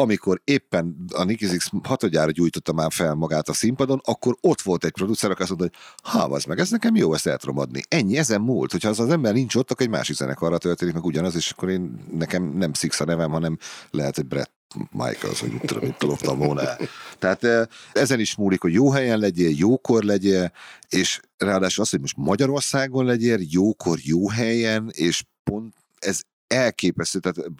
amikor éppen a Nicky Six hatodjára gyújtotta már fel magát a színpadon, akkor ott volt egy producer, aki azt mondta, hogy az meg, ez nekem jó, ezt eltromadni. Ennyi, ezen múlt. Hogyha az ember nincs ott, akkor egy másik zenekarra történik, meg ugyanaz, és akkor nekem nem Six a nevem, hanem lehet, hogy Brett Michaels, hogy úgy tudom, loptam volna. Tehát ezen is múlik, hogy jó helyen legyél, jókor legyél, és ráadásul az, hogy most Magyarországon legyél, jókor, jó helyen, és pont ez elképesztő, tehát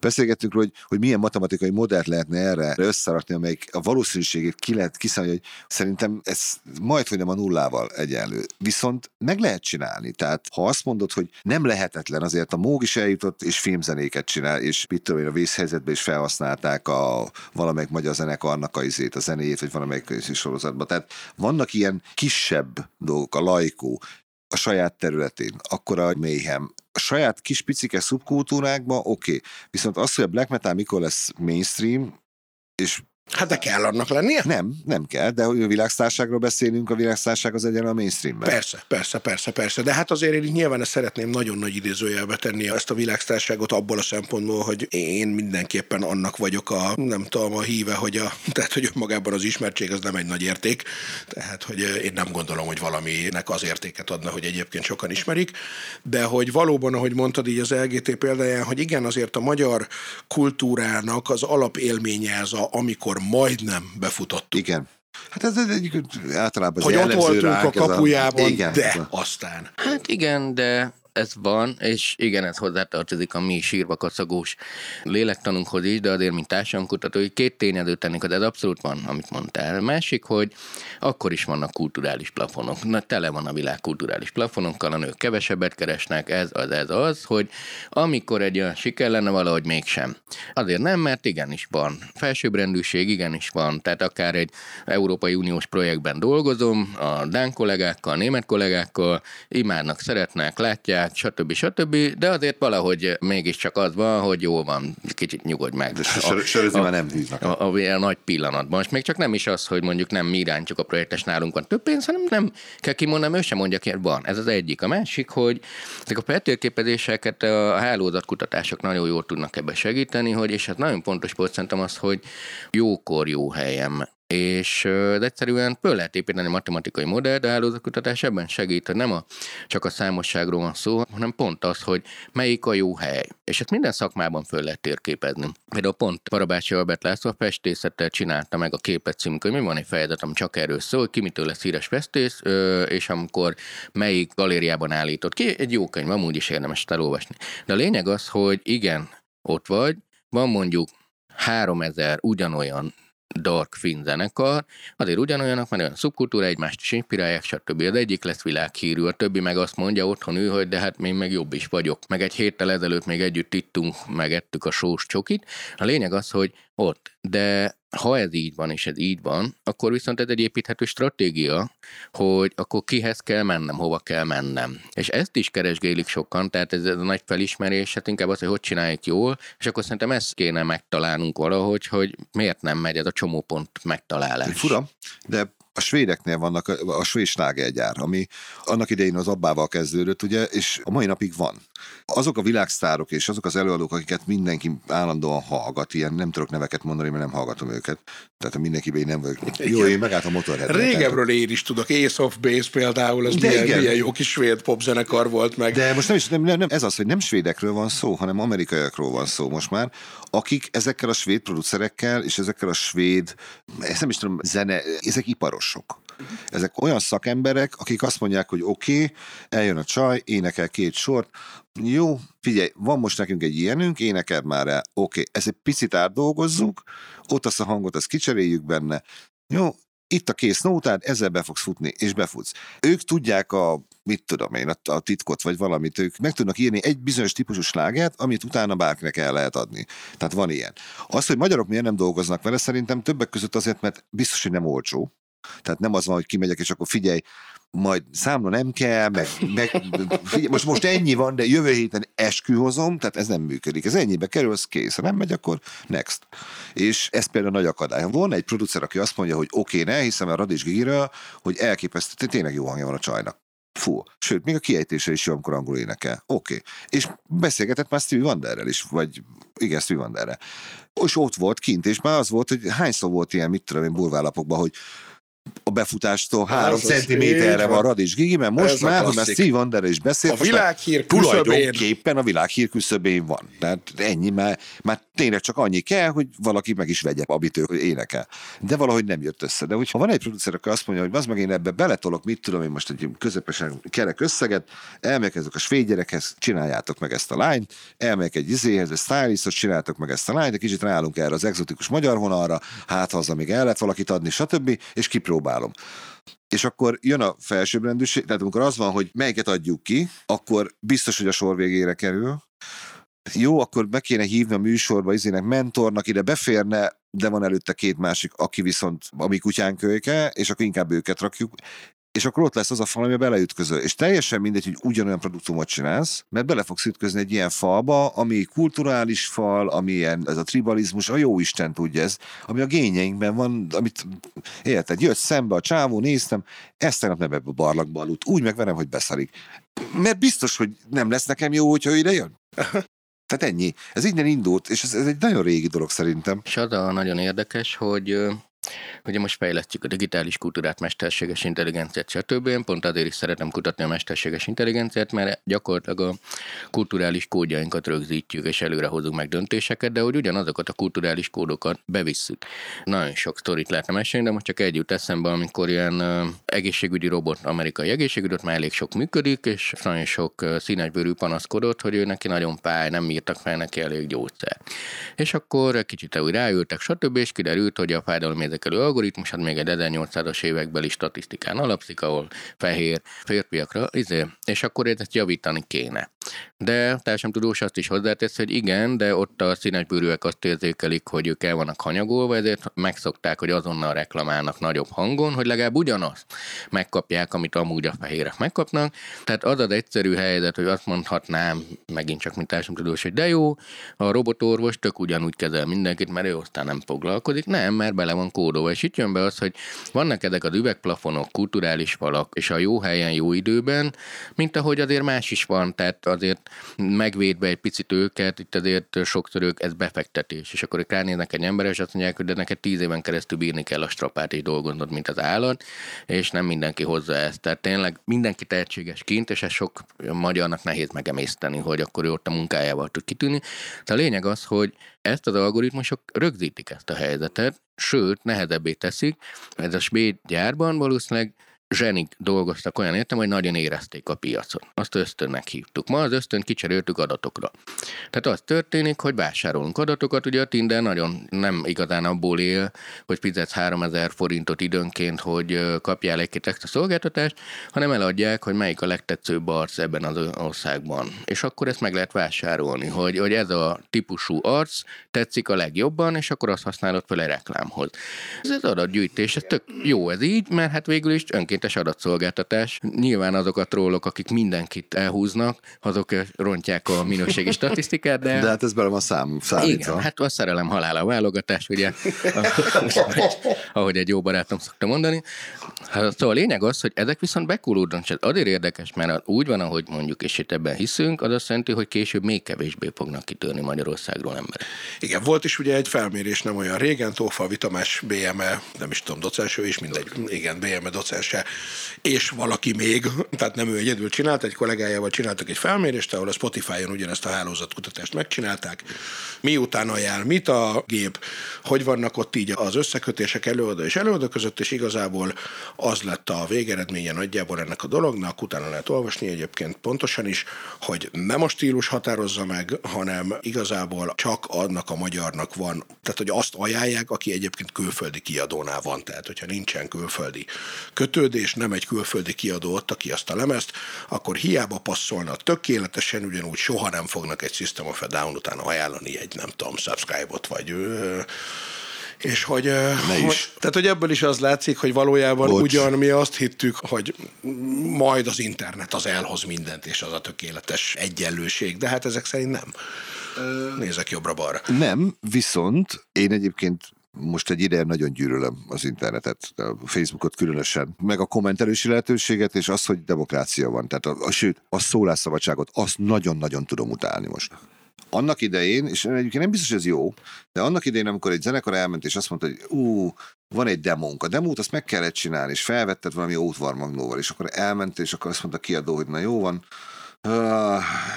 beszélgettünk róla, hogy milyen matematikai modellt lehetne erre összerakni, amelyik a valószínűségét ki lehet kiszámolni, hogy szerintem ez majdhogy nem a nullával egyenlő. Viszont meg lehet csinálni, tehát ha azt mondod, hogy nem lehetetlen, azért a Móg is eljutott, és filmzenéket csinál, és mit tudom én, a vészhelyzetben is felhasználták a valamelyik magyar zenekarnak a zenéjét, vagy valamelyik sorozatban. Tehát vannak ilyen kisebb dolgok, a Lajkó, a saját területén, akkor a Mayhem, a saját kis picike szubkultúrákban, oké. Viszont az, hogy a black metal mikor lesz mainstream, és... Hát de kell annak lennie? Nem kell, de hogy a világsztárságról beszélünk, a világsztárság az egyenlő a mainstreamben. Persze. De hát azért én nyilván ezt szeretném nagyon nagy idézőjelbe tenni ezt a világsztárságot abból a szempontból, hogy én mindenképpen annak vagyok a, nem tudom, a híve, hogy tehát hogy önmagában az ismertség az nem egy nagy érték. Tehát hogy én nem gondolom, hogy valaminek az értéket adna, hogy egyébként sokan ismerik, de hogy valóban, ahogy mondtad így az LGT példáján, hogy igen, azért a magyar kultúrának az alapélménye az, amikor majdnem befutott. Igen. Hát ez egyik általában az jellemző. Hogy ott voltunk a kapujában, de aztán. Hát igen, de ez van, és igen, ez hozzátartozik a mi sírva kacagós lélektanunkhoz is, de azért, mint társadalomkutatói, két tényezőt tennék, az abszolút van, amit mondtál. Másik, hogy akkor is vannak kulturális plafonok. Na, tele van a világ kulturális plafonokkal, a nők kevesebbet keresnek, ez az, hogy amikor egy olyan siker lenne, valahogy mégsem. Azért nem, mert igenis van. Felsőbbrendűség igenis van, tehát akár egy Európai Uniós projektben dolgozom, a dán kollégákkal, a német kollégákkal, imádnak, szeretnek, látják, stb. De azért valahogy mégiscsak az van, hogy jó van, kicsit nyugodj meg. Sörözni már nem hívnak. A nagy pillanatban. És még csak nem is az, hogy mondjuk nem mi irányítjuk a projektes, nálunk van több pénz, hanem nem kell kimondanom, ő sem mondja ki, van. Ez az egyik. A másik, hogy ezek a feltérképezéseket a hálózatkutatások nagyon jól tudnak ebben segíteni, hogy, és hát nagyon pontos volt szerintem az, hogy jókor jó helyen. És egyszerűen föl lehet építeni matematikai modell, de a hálózatkutatás ebben segít, hogy nem csak a számosságról van szó, hanem pont az, hogy melyik a jó hely. És ezt minden szakmában föl lehet térképezni. Például pont Parabácsi Albert László a festészettel csinálta meg a Képet című könyvben, van egy fejezet, ami csak erről szól, hogy ki mitől lesz híres festész, és amikor melyik galériában állított ki, egy jó könyv, amúgy is érdemes elolvasni. De a lényeg az, hogy igen, ott vagy, van mondjuk 3000 ugyanolyan dark finn zenekar, azért ugyanolyanak, mert olyan szubkultúra, egymást is inspirálják, stb. Az egyik lesz világhírű, a többi meg azt mondja otthon ő, hogy de hát én meg jobb is vagyok. Meg egy héttel ezelőtt még együtt ittunk, meg ettük a sós csokit. A lényeg az, hogy ott. De ha ez így van, és ez így van, akkor viszont ez egy építhető stratégia, hogy akkor kihez kell mennem, hova kell mennem. És ezt is keresgélik sokan, tehát ez a nagy felismerés, hát inkább az, hogy csináljuk jól, és akkor szerintem ezt kéne megtalálnunk valahogy, hogy miért nem megy ez a csomópont megtalálás. Fura, de a svédeknél vannak a svéd slágergyár, ami annak idején az Abbával kezdődött, ugye, és a mai napig van. Azok a világsztárok és azok az előadók, akiket mindenki állandóan hallgat, ilyen nem tudok neveket mondani, mert nem hallgatom őket. Tehát mindenkiben én nem vagyok. Jó, én megálltam a Motorheadben. Régebről én is tudok. Ace of Base például, ez milyen jó kis svéd popzenekar volt meg. De most nem ez az, hogy nem svédekről van szó, hanem amerikaiakról van szó most már, akik ezekkel a svéd producerekkel és ezekkel a svéd, ezt nem is tudom, zene, ezek iparosok. Ezek olyan szakemberek, akik azt mondják, hogy oké, eljön a csaj, énekel két sort, jó, figyelj, van most nekünk egy ilyenünk, énekel már el, oké, ezt egy picit átdolgozzuk, ott azt a hangot, azt kicseréljük benne, jó, itt a kész nótád, ezzel be fogsz futni, és befutsz. Ők tudják a titkot, vagy valamit, ők meg tudnak írni egy bizonyos típusú slágert, amit utána bárkinek el lehet adni. Tehát van ilyen. Az, hogy magyarok miért nem dolgoznak vele, szerintem többek között azért, mert biztos, hogy nem olcsó. Tehát nem az van, hogy kimegyek, és akkor figyelj, majd számla nem kell, figyelj, most ennyi van, de jövő héten eskühozom, tehát ez nem működik. Ez ennyibe kerülsz, kész. Ha nem megy, akkor next. És ez például nagy akadály. Van egy producer, aki azt mondja, hogy oké, ne, hiszem a Radics Gigiről, hogy elképesztő, tényleg jó hangja van a csajnak. Fú, sőt, még a kiejtése is jó, amikor angol énekel. Oké. És beszélgetett már Stevie Wonderrel is, vagy igen, Stevie Wonderrel. És ott volt kint, és már az volt, hogy hányszor volt ilyen, mit tudom én, burválapokban, hogy a befutástól 3 centiméterre van Radics Gigi, mert most már, ha Stevie Wonder is beszélt, tulajdonképpen a világhír küszöbén van. Tehát ennyi, már tényleg csak annyi kell, hogy valaki meg is vegye, amit ő énekel. De valahogy nem jött össze. De hogyha van egy producer, aki azt mondja, hogy az meg én ebbe beletolok, mit tudom én most egy közepesen kerek összeget, elmegyek ezek a svéd gyerekhez, csináljátok meg ezt a lányt, elmegyek egy izéhez, egy stylistot, csináltok meg ezt a lányt, de kicsit ráállunk erre az exotikus magyar vonalra, hát haza még el lehet valakit adni, stb. És kipróbálom. És akkor jön a felsőbbrendűség, tehát amikor az van, hogy melyiket adjuk ki, akkor biztos, hogy a sor végére kerül. Jó, akkor be kéne hívni a műsorba izének mentornak, ide beférne, de van előtte két másik, aki viszont a mi kutyánk őke, és akkor inkább őket rakjuk, és akkor ott lesz az a fal, ami beleütközöl. És teljesen mindegy, hogy ugyanolyan produktumot csinálsz, mert bele fogsz ütközni egy ilyen falba, ami kulturális fal, ami ilyen, ez a tribalizmus, a jó Isten tudja ez, ami a génjeinkben van, amit érted, jött szembe a csávó, néztem, ezt tegnap nem ebbe a barlangba aludt, úgy megverem, hogy beszarik. Mert biztos, hogy nem lesz nekem jó, hogyha ő ide jön. Tehát ennyi. Ez innen indult, és ez egy nagyon régi dolog szerintem. És az a nagyon érdekes, hogy ugye most fejlesztjük a digitális kultúrát, mesterséges intelligenciát, stb. Én pont azért is szeretem kutatni a mesterséges intelligenciát, mert gyakorlatilag a kulturális kódjainkat rögzítjük, és előre hozunk meg döntéseket, de hogy ugyanazokat a kulturális kódokat bevisszük. Nagyon sok sztorit lehetne mesélni, de most csak egy jut eszembe, amikor ilyen egészségügyi robot, amerikai egészségügyot már elég sok működik, és nagyon sok színesbőrű panaszkodott, hogy ő neki nagyon fáj, nem írtak fel neki elég gyógyszert. És akkor kicsit úgy ráültek, stb. És kiderült, hogy a fájdalomérzékelő algoritmus, hát még egy 1800-as évekbeli statisztikán alapszik, ahol fehér férfiakra, és akkor ezt javítani kéne. De társadalomtudós azt is hozzátesz, hogy igen, de ott a színesbőrűek azt érzékelik, hogy ők el vannak hanyagolva, ezért megszokták, hogy azonnal reklamálnak nagyobb hangon, hogy legalább ugyanazt megkapják, amit amúgy a fehérek megkapnak. Tehát az az egyszerű helyzet, hogy azt mondhatnám, megint csak mint társadalomtudós, hogy de jó, a robotorvos tök ugyanúgy kezel mindenkit, mert ő aztán nem foglalkozik. Nem, mert bele van kódolva. És itt jön be az, hogy vannak ezek az üvegplafonok, kulturális falak, és a jó helyen, jó időben, mint ahogy azért más is van, tehát azért megvédve egy picit őket, itt azért sokszor ők ez befektetés, és akkor ők ránéznek egy emberre, és azt mondják, hogy de neked 10 éven keresztül bírni kell a strapát, és dolgoznod, mint az állat, és nem mindenki hozza ezt. Tehát tényleg mindenki tehetséges kint, és ez sok magyarnak nehéz megemészteni, hogy akkor ő ott a munkájával tud kitűnni. De a lényeg az, hogy ezt az algoritmusok rögzítik ezt a helyzetet, sőt, nehezebbé teszik. Ez a svéd gyárban valószínűleg zsenik dolgoztak olyan értem, hogy nagyon érezték a piacon. Azt ösztönnek hívtuk. Ma az ösztönt kicseréltük adatokra. Tehát az történik, hogy vásárolunk adatokat, ugye a Tinder nagyon nem igazán abból él, hogy fizetsz 3000 forintot időnként, hogy kapjál egy két extra szolgáltatást, hanem eladják, hogy melyik a legtetszőbb arc ebben az országban. És akkor ezt meg lehet vásárolni, hogy ez a típusú arc tetszik a legjobban, és akkor azt használod fel a reklámhoz. Ez az adatgyűjtés, ez tök jó ez így, mert hát végül is önkéntes adatszolgáltatás. Nyilván azok a trollok, akik mindenkit elhúznak, azok rontják a minőségi statisztikát, de... De hát ez belem a számítva. Igen, hát a szerelem halála válogatás, ugye, ahogy egy jó barátom szokta mondani. Szóval a lényeg az, hogy ezek viszont bekulódnak, és azért érdekes, mert úgy van, ahogy mondjuk, és itt ebben hiszünk, az azt jelenti, hogy később még kevésbé fognak kitörni Magyarországról emberek. Igen, volt is ugye egy felmérés nem olyan régen, Tófalvi Tamás BME, nem is tudom, docens, ő is mindegy, igen, BME docens, és valaki még, tehát nem ő egyedül csinált, egy kollégájával csináltak egy felmérést, ahol a Spotify-on ugyanezt a hálózatkutatást megcsinálták. Miután ajánl mit a gép, hogy vannak ott így az összekötések előadó és előadó között, és igazából az lett a végeredménye nagyjából ennek a dolognak, utána lehet olvasni egyébként pontosan is, hogy nem a stílus határozza meg, hanem igazából csak annak a magyarnak van, tehát hogy azt ajánlják, aki egyébként külföldi kiadónál van, tehát hogyha nincsen külföldi kötődés, nem egy külföldi kiadó ott, aki azt a lemezt, akkor hiába passzolna tökéletesen, ugyanúgy soha nem fognak egy System of a Down után ajánlani egy, nem tudom, Subscribe-ot, vagy... És hogy, tehát, hogy ebből is az látszik, hogy valójában ugyan mi azt hittük, hogy majd az internet az elhoz mindent, és az a tökéletes egyenlőség, de hát ezek szerint nem. Nézek jobbra-balra. Nem, viszont én egyébként most egy ideje nagyon gyűlölöm az internetet, a Facebookot különösen, meg a kommentelési lehetőséget, és az, hogy demokrácia van. Tehát sőt, a szólásszabadságot, azt nagyon-nagyon tudom utálni most. Annak idején, és egyébként nem biztos, hogy ez jó, de annak idején, amikor egy zenekar elment, és azt mondta, hogy van egy demónk, a demót azt meg kellett csinálni, és felvetted valami ótvarmagnóval, és akkor elmentél, és akkor azt mondta kiadó, hogy na jó van,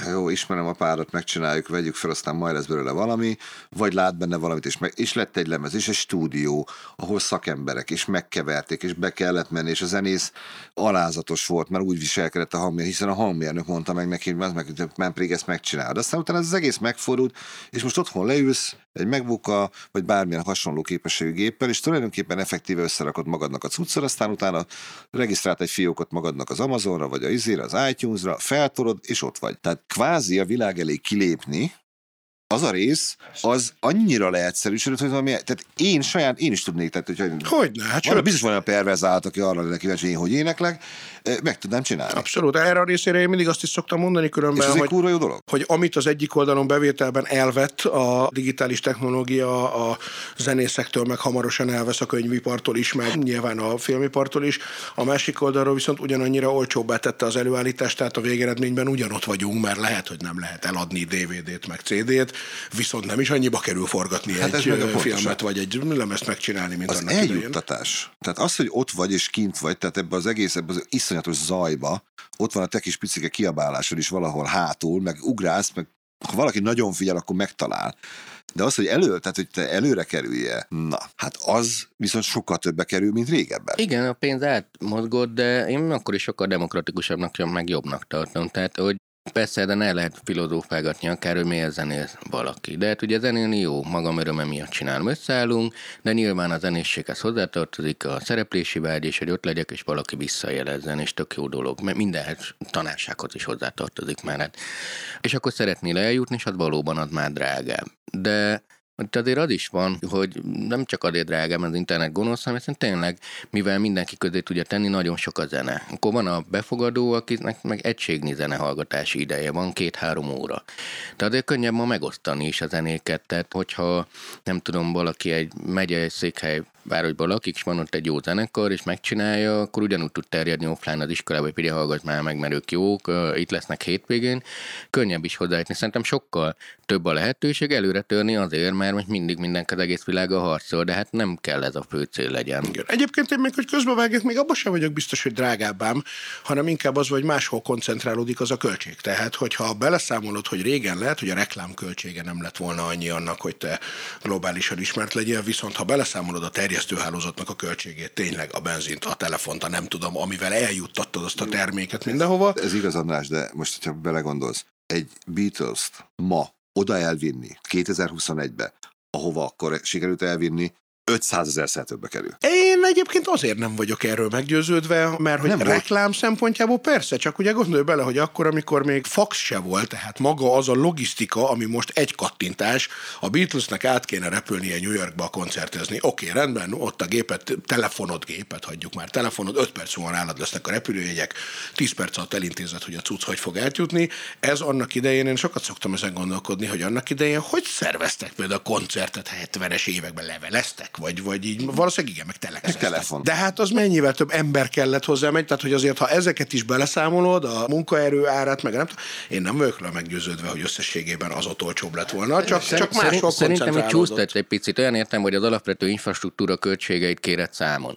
jó, ismerem a párat, megcsináljuk, vegyük fel, aztán majd lesz belőle valami, vagy lát benne valamit, és lett egy lemez, és egy stúdió, ahol szakemberek, és megkeverték, és be kellett menni, és a zenész alázatos volt, mert úgy viselkedett a hangmérnök, hiszen a hangmérnök mondta meg neki, hogy már pedig ezt megcsinálod. Aztán utána az egész megfordult, és most otthon leülsz egy MacBookkal, vagy bármilyen hasonló képességű géppel, és tulajdonképpen effektíve összerakod magadnak a cuccor, aztán utána regisztrált egy fiókot magadnak az Amazonra, vagy az izére, az iTunesra, feltolod, és ott vagy. Tehát kvázi a világ elé kilépni, az a rész, az annyira leegyszerűsödött, hogy valami, tehát én is tudnék, tehát hogy arra biztos van a perverzált, aki arra lenne kíváncsi, én hogy éneklek, meg tudnám csinálni. Abszolút, erre a részére én mindig azt is szoktam mondani különben, és ez egy kurva jó dolog. Hogy amit az egyik oldalon bevételben elvett a digitális technológia a zenészektől, meg hamarosan elvesz a könyvipartól is, meg nyilván a filmipartól is, a másik oldalról viszont ugyanannyira olcsóbbá tette az előállítást, tehát a végeredményben ugyanott vagyunk, mert lehet, hogy nem lehet eladni DVD-t, meg CD-t, viszont nem is annyiba kerül forgatni egy filmet, vagy egy lemezt megcsinálni, mint az annak idején. Az eljuttatás. Tehát az, hogy ott vagy és kint vagy, tehát ebbe az egész, ebbe az iszonyatos zajba, ott van a te kis picike kiabálásod is valahol hátul, meg ugrálsz, meg ha valaki nagyon figyel, akkor megtalál. De az, hogy tehát hogy te előre kerülje, na, hát az viszont sokkal többbe kerül, mint régebben. Igen, a pénz átmozgott, de én akkor is sokkal demokratikusabbnak, meg jobbnak tartom. Tehát, hogy persze, de ne lehet filozófálgatni akár, hogy miért zenél valaki. De hát ugye zenélni jó, magam öröme miatt csinálom, összeállunk, de nyilván a zenészséghez hozzátartozik a szereplési vágy, és hogy ott legyek, és valaki visszajelezzen, és tök jó dolog. Mert mindenhez tanársághoz is hozzátartozik már. Hát. És akkor szeretnél eljutni, és az valóban az már drágább. De azért az is van, hogy nem csak azért drágám az internet gonosz, hanem tényleg, mivel mindenki közé tudja tenni, nagyon sok a zene. Akkor van a befogadó, akinek meg egységnyi zenehallgatási ideje van, 2-3 óra. De azért könnyebb ma megosztani is a zenéket, tehát hogyha nem tudom, valaki egy megyei székhely városban lakik, és van ott egy jó zenekar, és megcsinálja, akkor ugyanúgy tud terjedni offline az iskolába, hogy ide hallgass már meg, mert ők jók, itt lesznek hétvégén. Könnyebb is hozzájutni. Szerintem sokkal több a lehetőség előre törni azért, mert most mindig mindenki az egész világa harcol, de hát nem kell ez a fő cél legyen. Igen. Egyébként én még, hogy közbevágjak, még abban sem vagyok biztos, hogy drágábbám, hanem inkább az, hogy máshol koncentrálódik az a költség. Tehát, hogyha beleszámolod, hogy régen lehet, hogy a reklám költsége nem lett volna annyi annak, hogy te globálisan ismert legyél, viszont ha beleszámolod a terjesztőhálózatnak a költségét, tényleg a benzint, a telefont, a nem tudom, amivel eljuttattad azt a terméket mindenhova. Ez igaz, András, de most, hogyha belegondolsz, egy Beatles-t ma oda elvinni 2021-be, ahova akkor sikerült elvinni, 500 000-szer többbe kerül. Én egyébként azért nem vagyok erről meggyőződve, mert hogy reklám szempontjából persze, csak ugye gondolj bele, hogy akkor, amikor még fax se volt, tehát maga az a logisztika, ami most egy kattintás, a Beatlesnek át kéne repülnie New Yorkba a koncertezni. Oké, rendben, ott a gépet, telefonod hagyjuk már, 5 perc múlva nálad lesznek a repülőjegyek, 10 perc alatt elintézed, hogy a cucc hogy fog átjutni. Ez annak idején, én sokat szoktam ezen gondolkodni, hogy annak idején hogy szerveztek például a koncertet 70-es években, leveleztek? Vagy így, valószínűleg igen, meg telefon. De hát az mennyivel több ember kellett hozzá menni, tehát hogy azért, ha ezeket is beleszámolod, a munkaerő árát, meg nem tudom, én nem vagyok le meggyőződve, hogy összességében az ott olcsóbb lett volna, csak máshol koncentrálódott. Szerintem itt csúsztat egy picit, olyan értem, hogy az alapvető infrastruktúra költségeit kéred számon.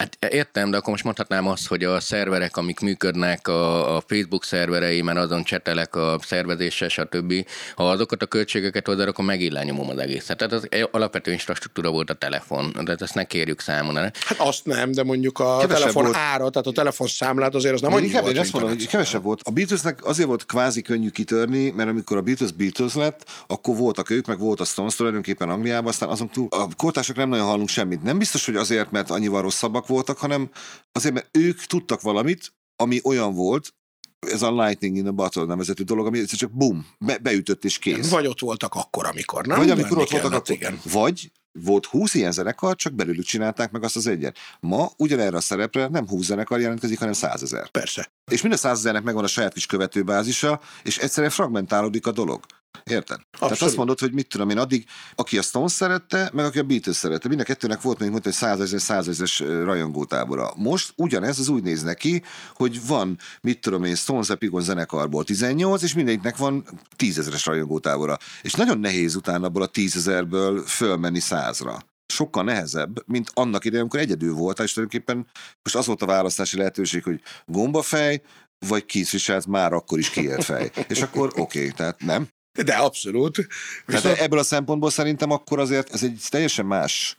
Hát értem, de akkor most mondhatnám azt, hogy a szerverek, amik működnek, a Facebook szerverei, mert azon csetelek a szervezéssel, stb. Ha azokat a költségeket hozzáadok, akkor megint lenyomom az egészet. Tehát az alapvető infrastruktúra volt a telefon, de ezt ne kérjük számon. Hát azt nem, de mondjuk a telefon ára, tehát a telefonszámlát azért az nem annyi volt. Én azt mondom, hogy kevesebb volt. A Beatlesnek azért volt kvázi könnyű kitörni, mert amikor a Beatles lett, akkor voltak ők, meg volt a Stones tulajdonképpen Angliában, aztán azon túl a kortársak nem nagyon hallunk semmit. Nem biztos, hogy azért, mert annyival rosszabbak voltak, hanem azért, mert ők tudtak valamit, ami olyan volt, ez a lightning in a bottle nevezetű dolog, ami csak bum, beütött és kész. Vagy ott voltak akkor, amikor nem. Vagy amikor ott voltak akkor. Igen. Vagy volt 20 ilyen zenekar, csak belőlük csinálták meg azt az egyet. Ma ugyanerre a szerepre nem 20 zenekar jelentkezik, hanem 100 000. Persze. És mind a 100 000-nek megvan a saját kis követőbázisa, és egyszerűen fragmentálódik a dolog. Érted? Abszolút. Tehát azt mondod, hogy mit tudom én, addig, aki a Stones szerette, meg aki a Beatles szerette. Mind a kettőnek volt, mint mondta, hogy 100 000-es rajongótábora. Most ugyanez az úgy néz neki, hogy van, mit tudom én, Stones Epigon zenekarból 18, és mindegyiknek van 10 000-es rajongótábora. És nagyon nehéz utána abból a 10 000-ből fölmenni 100-ra. sokkal nehezebb, mint annak idején, amikor egyedül voltál, és tulajdonképpen most az volt a választási lehetőség, hogy gombafej, vagy kiszviselt már akkor is kiélt fej. És akkor oké, tehát nem. De abszolút. Viszont... Tehát ebből a szempontból szerintem akkor azért ez egy teljesen más.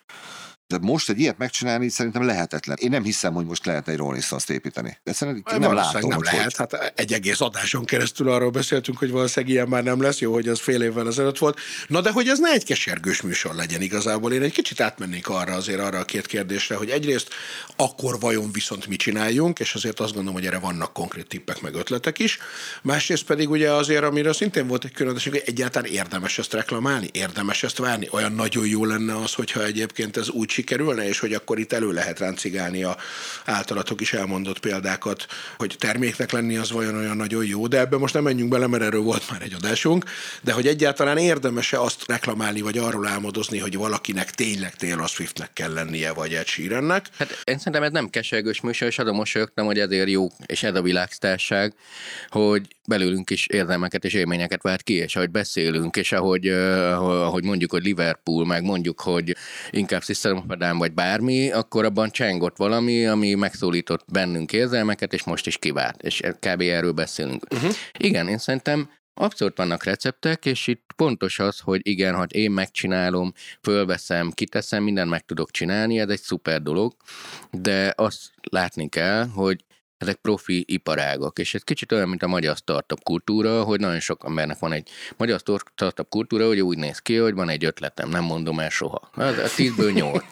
De most egy ilyet megcsinálni szerintem lehetetlen. Én nem hiszem, hogy most lehet egy Rolling Stones-t építeni. Egyszerűen nem látom. Nem lehet. Hát egy egész adáson keresztül arról beszéltünk, hogy valószínűleg ilyen már nem lesz. Jó, hogy az fél évvel ezelőtt volt. Na de hogy ez ne egy kesergős műsor legyen igazából. Én egy kicsit átmennék arra azért arra a két kérdésre, hogy egyrészt akkor vajon viszont mi csináljunk, és azért azt gondolom, hogy erre vannak konkrét tippek meg ötletek is. Másrészt pedig ugye azért, amiről szintén volt egy különböző, hogy egyáltalán érdemes ezt reklamálni, érdemes ezt várni. Olyan nagyon jó lenne az, hogyha egyébként ez úgy sikerülne, és hogy akkor itt elő lehet ráncigálni a általatok is elmondott példákat, hogy terméknek lenni az vajon olyan nagyon jó, de ebben most nem menjünk bele, mert erről volt már egy adásunk, de hogy egyáltalán érdemes-e azt reklamálni, vagy arról álmodozni, hogy valakinek tényleg Taylor Swiftnek kell lennie, vagy Ed Sheerannek. Hát én szerintem ez nem kesergős műsor, és azon mosolyogtam, hogy ezért jó, és ez a világsztárság, hogy belőlünk is érzelmeket és élményeket vált ki, és ahogy beszélünk, és ahogy mondjuk, hogy Liverpool, meg mondjuk, hogy inkább Padán vagy bármi, akkor abban csengott valami, ami megszólított bennünk érzelmeket, és most is kivált, és kb. Erről beszélünk. Uh-huh. Igen, én szerintem abszolút vannak receptek, és itt pontos az, hogy igen, hogy én megcsinálom, fölveszem, kiteszem, mindent meg tudok csinálni, ez egy szuper dolog, de azt látni kell, hogy ezek profi iparágak, és ez kicsit olyan, mint a magyar startup kultúra, hogy nagyon sok embernek van egy magyar startup kultúra, hogy úgy néz ki, hogy van egy ötletem, nem mondom el soha. Az 10-ből 8.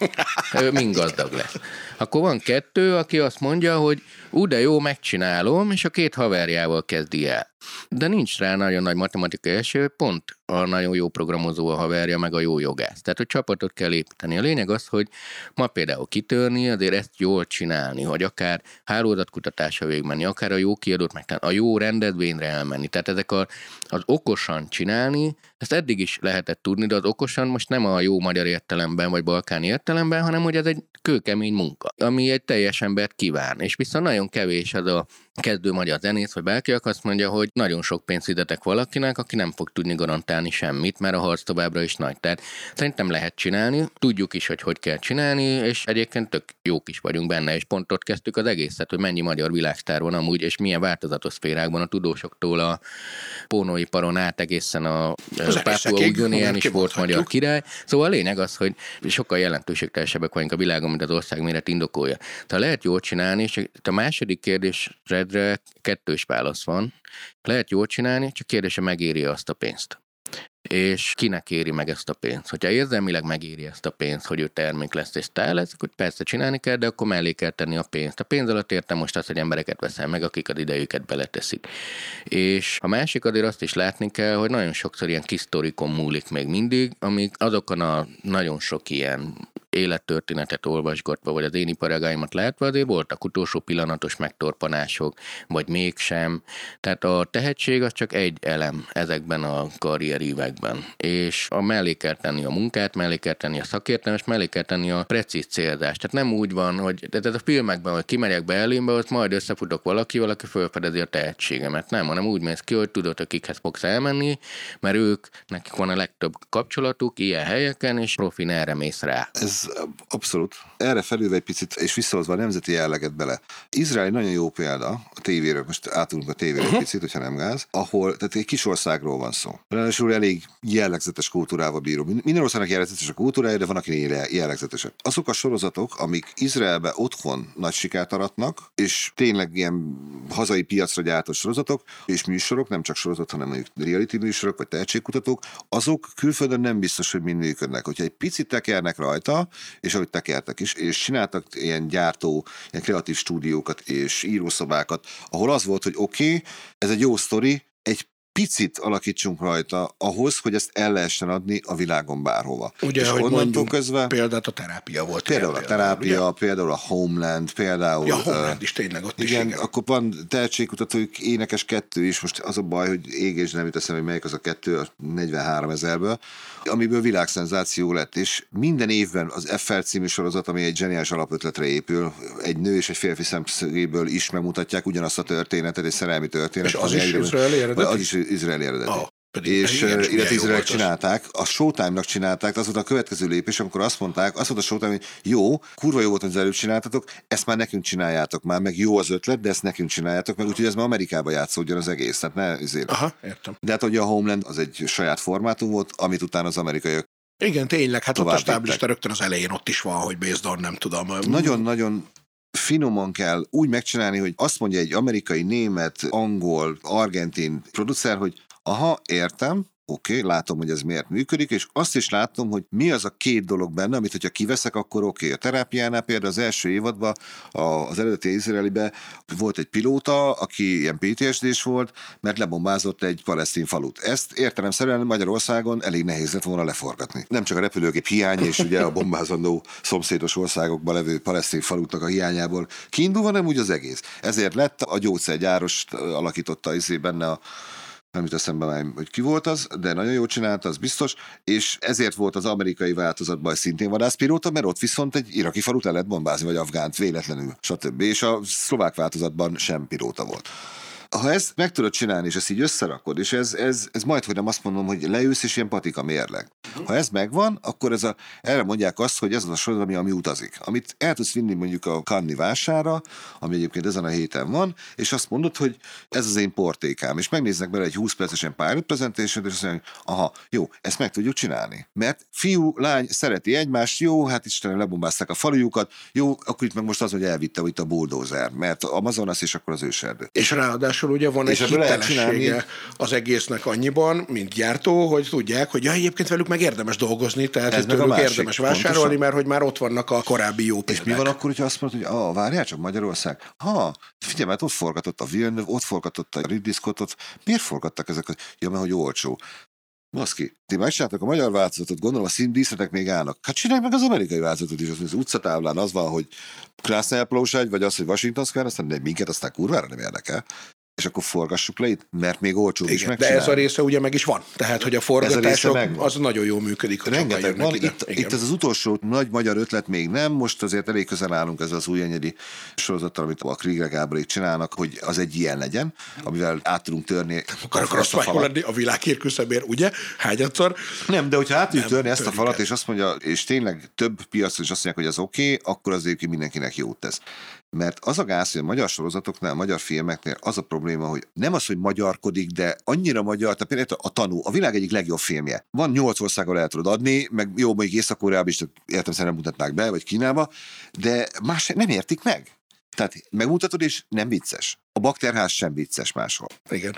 Ő mind gazdag lesz. Akkor van 2, aki azt mondja, hogy ú, de jó, megcsinálom, és a 2 haverjával kezdi el. De nincs rá nagyon nagy matematikai eső, pont a nagyon jó programozó a haverja, meg a jó jogász. Tehát, hogy csapatot kell építeni. A lényeg az, hogy ma például kitörni, azért ezt jól csinálni, hogy akár hálózatkutatásra végigmenni, akár a jó kiadót megtenni, a jó rendezvényre elmenni. Tehát ezek az okosan csinálni, ezt eddig is lehetett tudni, de az okosan most nem a jó magyar értelemben, vagy balkáni értelemben, hanem hogy ez egy kőkemény munka, ami egy teljes embert kíván. És viszont nagyon kevés az a kezdő magyar zenész, vagy bárki, azt mondja, hogy nagyon sok pénzt fizetek valakinek, aki nem fog tudni garantálni semmit, mert a harc továbbra is nagy. Tehát szerintem lehet csinálni, tudjuk is, hogy hogy kell csinálni, és egyébként tök jók is vagyunk benne, és pont ott kezdtük az egészet, hogy mennyi magyar világsztár van amúgy, és milyen változatos szférákban, a tudósoktól a pornóiparon át egészen a Pápua Új-Guineán is volt magyar király. Szóval a lényeg az, hogy sokkal jelentőségteljesebbek vagyunk a világon, mint az ország méret indokolja. Tehát lehet jól csinálni, és a második kérdésre 2 válasz van. Lehet jól csinálni, csak kérdése megéri azt a pénzt. És kinek éri meg ezt a pénzt? Hogyha érzelmileg megéri ezt a pénzt, hogy ő termék lesz és sztár lesz, akkor persze csinálni kell, de akkor mellé kell tenni a pénzt. A pénz alatt értem most azt, hogy embereket veszel meg, akik az idejüket beleteszik. És a másik azért azt is látni kell, hogy nagyon sokszor ilyen kis sztorikon múlik még mindig, amik azokon a nagyon sok ilyen élettörténetet olvasgatva, vagy az én iparágaimat látva, azért voltak utolsó pillanatos megtorpanások, vagy mégsem. Tehát a tehetség az csak egy elem ezekben a karrierívekben. És a mellé kell tenni a munkát, mellé kell tenni a szakértelmet, és mellé kell tenni a precíz célzást. Tehát nem úgy van, hogy ez a filmekben, hogy kimegyek Berlinbe, ott majd összefutok valakivel, aki felfedezi a tehetségemet. Nem, hanem úgy mész ki, hogy tudod, akikhez fogsz elmenni, mert ők, nekik van a legtöbb kapcsolatuk ilyen helyeken, és profin erre mész rá. Abszolút. Erre felülve egy picit, és visszahozva a nemzeti jelleget bele. Izrael nagyon jó példa, a tévéről, most átulunk a tévére egy picit, hogyha nem gáz, ahol, tehát egy kis országról van szó. Ráadásul elég jellegzetes kultúrával bíró. Minden országnak jellegzetes a kultúrája, de van, akinek jellegzetesek. Azok a sorozatok, amik Izraelbe otthon nagy sikert aratnak, és tényleg ilyen hazai piacra gyártott sorozatok, és műsorok, nem csak sorozat, hanem mondjuk reality műsorok, vagy tehetségkutatók, azok külföldön nem biztos, hogy mind működnek. Hogyha egy picit tekernek rajta, és ahogy tekertek is, és csináltak ilyen gyártó, ilyen kreatív stúdiókat és írószobákat, ahol az volt, hogy oké, ez egy jó sztori, egy picit alakítsunk rajta ahhoz, hogy ezt el lehessen adni a világon bárhova. Ugye, és ahogy mondjuk közben... Például a Terápia volt. Például a Terápia, ugye? Például a Homeland, például... Ja, a Homeland is tényleg ott igen, is. Igen, akkor van tehetségkutatók, énekes 2 is, most az a baj, hogy égés nem jut eszembe, hogy melyik az a 2, a 43 000-ből, amiből világszenzáció lett, és minden évben az FR című sorozat, ami egy zseniális alapötletre épül, egy nő és egy férfi szemszögéből is megmutatják ugyanazt a történetet, egy szerelmi történetet. És az is izraeli eredeti? És illetve ízre csinálták, a Showtime-nak csinálták, az volt a következő lépés, amikor azt mondta a Showtime, hogy jó, kurva jó volt, amit előbb csináltatok, ezt már nekünk csináljátok már, meg jó az ötlet, de ezt nekünk csináljátok meg, úgyhogy ez már Amerikában játszódjon az egész, tehát ne azért. Aha, értem. De hát ugye a Homeland az egy saját formátum volt, amit utána az amerikaiak. Igen, tényleg, hát ott a stáblista rögtön az elején ott is van, hogy based on, nem tudom. Nagyon-nagyon finoman kell úgy megcsinálni, hogy azt mondja egy amerikai, német, angol, argentin producer, hogy aha, értem, oké, látom, hogy ez miért működik, és azt is látom, hogy mi az a két dolog benne, amit hogyha kiveszek, akkor oké. A terápiánál például az első évadban, az eredeti izraeliben volt egy pilóta, aki ilyen PTSD-s volt, mert lebombázott egy palesztin falut. Ezt értelemszerűen Magyarországon elég nehéz lett volna leforgatni. Nem csak a repülőgép hiány, és ugye a bombázandó szomszédos országokban levő palesztin falutnak a hiányából kiindulva, nem úgy az egész. Ezért lett a gyógyszergyárost alakította benne a nem jut eszembe már, hogy ki volt az, de nagyon jól csinálta, az biztos, és ezért volt az amerikai változatban szintén vadászpilóta, mert ott viszont egy iraki falut el lehet bombázni, vagy afgánt véletlenül, stb. És a szlovák változatban sem pilóta volt. Ha ezt meg tudod csinálni, és ezt így összerakod, és ez majdhogy nem azt mondom, hogy leülsz, és ilyen patika mérleg. Ha ez megvan, akkor erre mondják azt, hogy ez az a sorozat, ami utazik. Amit el tudsz vinni mondjuk a Cannes-i vására, ami egyébként ezen a héten van, és azt mondod, hogy ez az én portékám, és megnéznek bele egy 20 percesen pilot presentation, és azt mondják, aha, jó, ezt meg tudjuk csinálni. Mert fiú, lány szereti egymást, jó, hát Istenem, lebombázták a falujukat, jó, akkor itt meg most az, hogy elvitte itt a bulldozer, mert Amazonas és akkor az őserdő. És ráadásul ugye van és egy hitelessége az egésznek annyiban, mint gyártó, hogy tudják, hogy egyébként velük meg érdemes dolgozni, tehát ez tőlük érdemes vásárolni, pontosan. Mert hogy már ott vannak a korábbi jó példák. És mi van akkor, hogyha azt mondod, hogy várjál csak Magyarország, figyelj, hát ott forgatott a Villeneuve, ott forgatott a Ridley Scottot, miért forgattak ezek? Ja, mert hogy olcsó. Baszki, ti megcsináltak a magyar változatot, gondolom a színdíszletek még állnak. Hát csinálj meg az amerikai változatot is, az utcatáblán az van, hogy Krasznapolóság, vagy az, hogy Washington Square, aztán nem minket, aztán kurvára nem érdekel. És akkor forgassuk le itt, mert még olcsóbb is megcsinálni. De ez a része ugye meg is van. Tehát, hogy a forgatások az nagyon jól működik. Rengeteg van. Itt az utolsó nagy magyar ötlet még nem. Most azért elég közel állunk ezzel az új enyedi sorozattal, amit a Krieger Gáborék csinálnak, hogy az egy ilyen legyen, amivel át tudunk törni. Akarok azt lenni a világ érkőszebér, ugye? Hányadszor? Nem, de hogyha át tudjuk törni ezt a falat, és azt mondja, és tényleg több piacon is azt mondják, hogy az oké, akkor azért mindenkinek jót tesz. Mert az a gáz, hogy a magyar sorozatoknál, a magyar filmeknél az a probléma, hogy nem az, hogy magyarkodik, de annyira magyar, tehát például a Tanú, a világ egyik legjobb filmje. Van 8 országon el tudod adni, meg jó, mondjuk Észak-Koreában is értelemszerűen mutatnák be, vagy Kínába, de más nem értik meg. Tehát megmutatod, és nem vicces. A bakterház sem vicces máshol. Igen.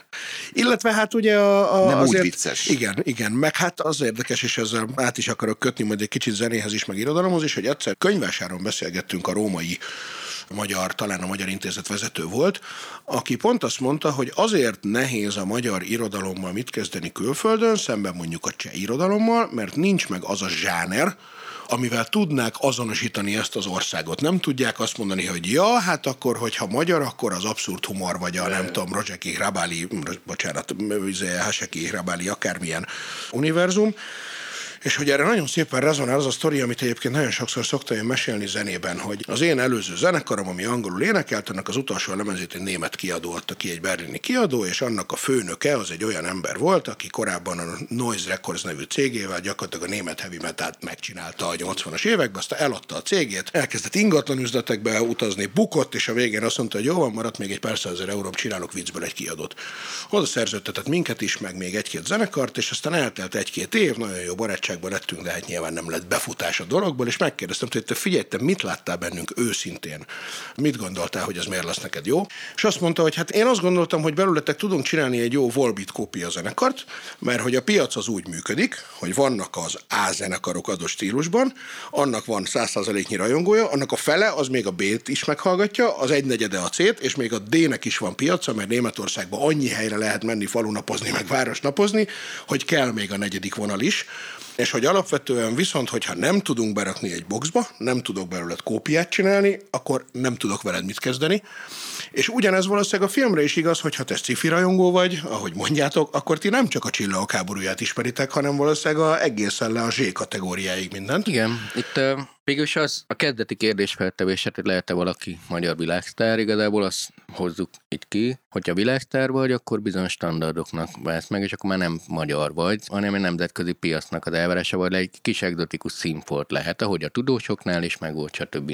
Illetve hát ugye nem azért, úgy vicces. Igen. Meg hát az érdekes, és ezzel át is akarok kötni majd egy kicsit zenéhez is, meg irodalomhoz is, hogy egyszer könyvásáron beszélgettünk a római magyar, talán a Magyar Intézet vezető volt, aki pont azt mondta, hogy azért nehéz a magyar irodalommal mit kezdeni külföldön, szemben mondjuk a cseh irodalommal, mert nincs meg az a zsáner, amivel tudnák azonosítani ezt az országot. Nem tudják azt mondani, hogy ja, hát akkor, hogyha magyar, akkor az abszurd humor, vagy a nem tudom, Rozseki Hrabáli, bocsánat, Haseki Hrabáli, akármilyen univerzum. És hogy erre nagyon szépen rezonál az a sztori, amit egyébként nagyon sokszor szoktam én mesélni zenében, hogy az én előző zenekarom, ami angolul énekelt, annak az utolsó lemezét egy német kiadó adta ki, egy berlini kiadó, és annak a főnöke az egy olyan ember volt, aki korábban a Noise Records nevű cégével gyakorlatilag a német heavy metalt megcsinálta a 80-as években, aztán eladta a cégét, elkezdett ingatlan üzletekbe utazni, bukott, és a végén azt mondta, hogy jó van, maradt még egy pár százezer euróm, csinálok viccből egy kiadót. Oda szerződtetett minket is, meg még egy-két zenekart, és aztán eltelt egy-két év, nagyon jó barátság lettünk, de hát nyilván nem lett befutás a dologból, és megkérdeztem, hogy te figyelj, te mit láttál bennünk őszintén? Mit gondoltál, hogy ez miért lesz neked jó? És azt mondta, hogy hát én azt gondoltam, hogy belőletek tudunk csinálni egy jó Volbeat kópia zenekart, mert hogy a piac az úgy működik, hogy vannak az A zenekarok adott stílusban, annak van 100%-nyi rajongója, annak a fele az még a B-t is meghallgatja, az egynegyede a C-t, és még a D-nek is van piaca, mert Németországban annyi helyre lehet menni falunapozni, meg városnapozni, hogy kell még a negyedik vonal is. És hogy alapvetően viszont, hogyha nem tudunk berakni egy boxba, nem tudok belőled kópiát csinálni, akkor nem tudok veled mit kezdeni. És ugyanez valószínűleg a filmre is igaz, hogyha te sci-fi rajongó vagy, ahogy mondjátok, akkor ti nem csak a Csillagok háborúját ismeritek, hanem valószínűleg egészen le a Z kategóriáig mindent. Igen, itt Végülis az a kezdeti kérdésfeltevés, lehet-e valaki magyar világsztár, igazából azt hozzuk itt ki, hogyha világsztár vagy, akkor bizonyos standardoknak válsz meg, és akkor már nem magyar vagy, hanem egy nemzetközi piacnak az elvárása vagy, egy kis egzotikus színfolt lehet, ahogy a tudósoknál is, meg úgy, stb.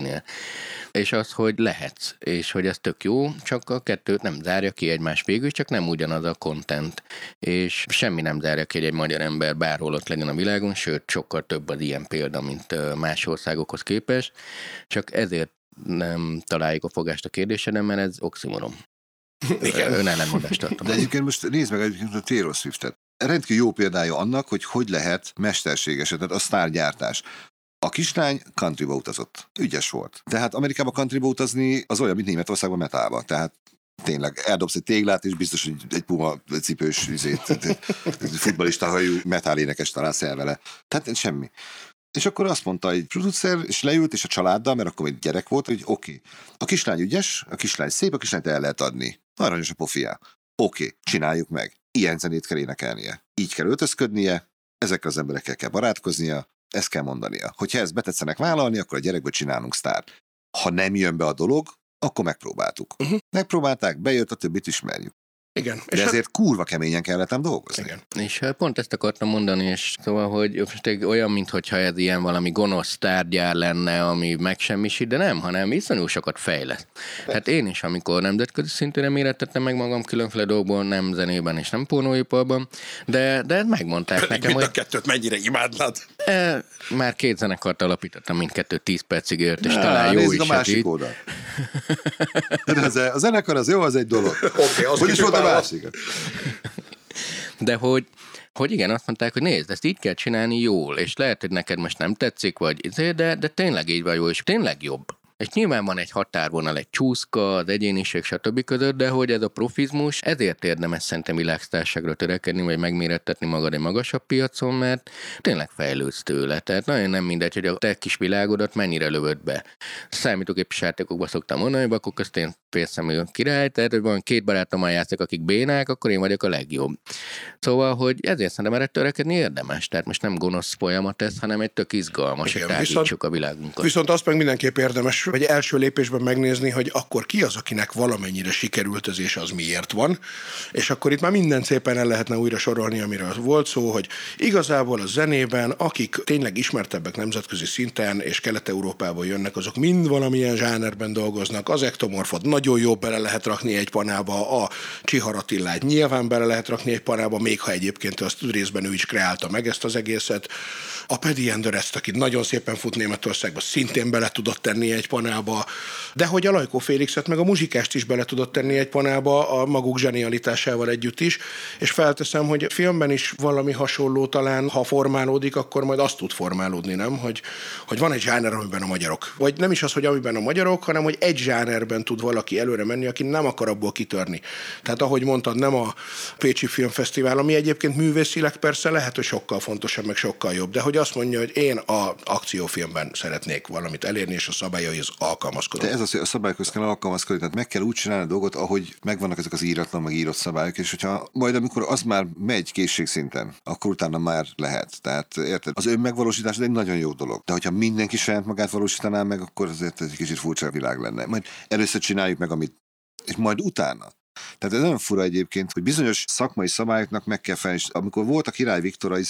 És az, hogy lehetsz, és hogy ez tök jó, csak a kettőt nem zárja ki egymás végül, csak nem ugyanaz a content, és semmi nem zárja ki, egy magyar ember bárhol ott legyen a világon, sőt, sokkal több az ilyen példa, mint más országokhoz képest, csak ezért nem találjuk a fogást a kérdésre, mert ez oximoron. Igen. Önellenmondást tartom. De egyébként most nézd meg a Taylor Swiftet. Rendkívül jó példája annak, hogy lehet mesterségesen, tehát a sztárgyártás. A kislány countryba utazott. Ügyes volt. Tehát Amerikában countryba utazni az olyan, mint Németországban metalba. Tehát tényleg, eldobsz egy téglát, és biztos, hogy egy puma cipős futballista hajú metal énekes találsz el vele. Tehát semmi. És akkor azt mondta egy producer, és leült, és a családdal, mert akkor még gyerek volt, hogy oké, a kislány ügyes, a kislány szép, a kislányt el lehet adni. Aranyos a pofiá. Oké, csináljuk meg. Ilyen zenét kell énekelnie. Így kell öltözködnie, ezekkel az emberekkel kell barátkoznia, ezt kell mondania. Hogyha ezt betetszenek vállalni, akkor a gyerekből csinálunk sztárt. Ha nem jön be a dolog, akkor megpróbáltuk. Megpróbálták, bejött, a többit ismerjük. Igen. De ezért kurva keményen kellett ám dolgozni. Igen. És pont ezt akartam mondani, és szóval, hogy most olyan, mintha ez ilyen valami gonosz tárgyár lenne, ami megsemmisít, de nem, hanem iszonyú sokat fejleszt. Hát én is, amikor nemzetközi szintűre mérettettem meg magam különféle dolgokból, nem zenében és nem pornóiparban, de megmondták pedig nekem, hogy... Mind a kettőt mennyire imádnád? Már két zenekart alapítottam, mindkettő 10 percig ért, és talán jó is. A másik oldal. A zenekar az jó, az egy dolog. Okay, de hogy igen, azt mondták, hogy nézd, ezt így kell csinálni jól, és lehet, hogy neked most nem tetszik, vagy de tényleg így van jó, és tényleg jobb. És nyilván van egy határvonal, egy csúszka, az egyéniség, stb. Között, de hogy ez a profizmus, ezért érdemes szerintem világsztárságra törekedni, vagy megmérettetni magad egy magasabb piacon, mert tényleg fejlődsz tőle. Tehát nagyon nem mindegy, hogy a te kis világodat mennyire lövöd be. Számítógépes játékokban szoktam mondani, akkor köztén félszemű király, tehát hogy van 2 barátommal játszik, akik bénák, akkor én vagyok a legjobb. Szóval, hogy ezért szerintem erre törekedni érdemes. Tehát most nem gonosz folyamat ez, hanem egy tök izgalmas, hogy tágítsuk a világunkat. Viszont azt meg mindenképp érdemes, vagy első lépésben megnézni, hogy akkor ki az, akinek valamennyire sikerült az, és az miért van, és akkor itt már minden szépen el lehetne újra sorolni, amiről volt szó, hogy igazából a zenében, akik tényleg ismertebbek nemzetközi szinten, és Kelet-Európából jönnek, azok mind valamilyen zsánerben dolgoznak, az ektomorfot nagyon jó bele lehet rakni egy panába, a Csihar Attilát nyilván bele lehet rakni egy panába, még ha egyébként azt részben ő is kreálta meg ezt az egészet, a Paddy Ender, aki nagyon szépen fut Németországba, szintén bele tudott tenni egy panába, de hogy a Lajkó Félixet meg a muzsikást is bele tudott tenni egy panába a maguk zsenialitásával együtt is, és felteszem, hogy filmben is valami hasonló talán, ha formálódik, akkor majd azt tud formálódni, nem? Hogy van egy zsáner, amiben a magyarok. Vagy nem is az, hogy amiben a magyarok, hanem hogy egy zsánerben tud valaki előre menni, aki nem akar abból kitörni. Tehát ahogy mondtad, nem a Pécsi Filmfesztivál, ami egyébként művészileg persze lehet, hogy sokkal fontosabb, meg sokkal jobb, de hogy azt mondja, hogy én az akciófilmben szeretnék valamit elérni, és a szabályai alkalmazkodom. De ez az, hogy a szabályokhoz kell alkalmazkodni, tehát meg kell úgy csinálni a dolgot, ahogy megvannak ezek az íratlan, meg írott szabályok, és hogyha majd amikor az már megy készségszinten, akkor utána már lehet. Tehát érted? Az önmegvalósítás egy nagyon jó dolog. De hogyha mindenki saját magát valósítaná meg, akkor azért egy kicsit furcsa világ lenne. Majd először csináljuk meg, amit, és majd utána. Tehát ez nagyon fura egyébként, hogy bizonyos szakmai szabályoknak meg kell felelni. Amikor volt a Király Viktor az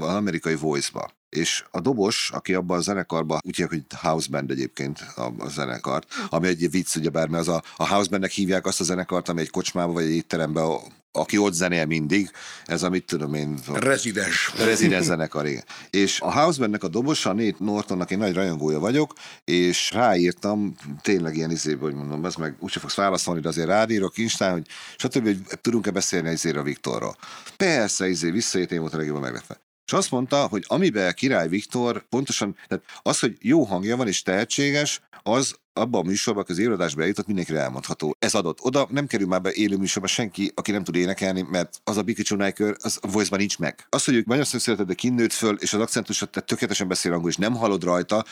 amerikai Voice-ba, és a dobos, aki abban a zenekarban, úgy hívják, hogy house band egyébként a zenekart, ami egy vicc, ugyebár, mert az a house bandnek hívják azt a zenekart, ami egy kocsmába vagy egy étteremben, aki ott zenél mindig, ez amit tudom én... Rezidens zenekar, igen. És a house bandnek a dobosa, Nate Nortonnak én nagy rajongója vagyok, és ráírtam, tényleg ilyen izéből, hogy mondom, ez meg úgyse fogsz válaszolni, de azért rádírok Instán, hogy stb., hogy tudunk-e beszélni izéről a Viktorról. Persze, izé, visszajött, én volt a legjobban meglepve. És azt mondta, hogy amiben Király Viktor pontosan, tehát az, hogy jó hangja van és tehetséges, az abban a műsorban, az évadásban eljutott, mindenkire elmondható. Ez adott oda, nem kerül már be élő műsorban senki, aki nem tud énekelni, mert az a bikicsónájkör, az a Voice-ban nincs meg. Az, hogy ők Magyarországon született, de kinnőtt föl, és az akcentusod, tehát tökéletesen beszél angol, és nem hallod rajta,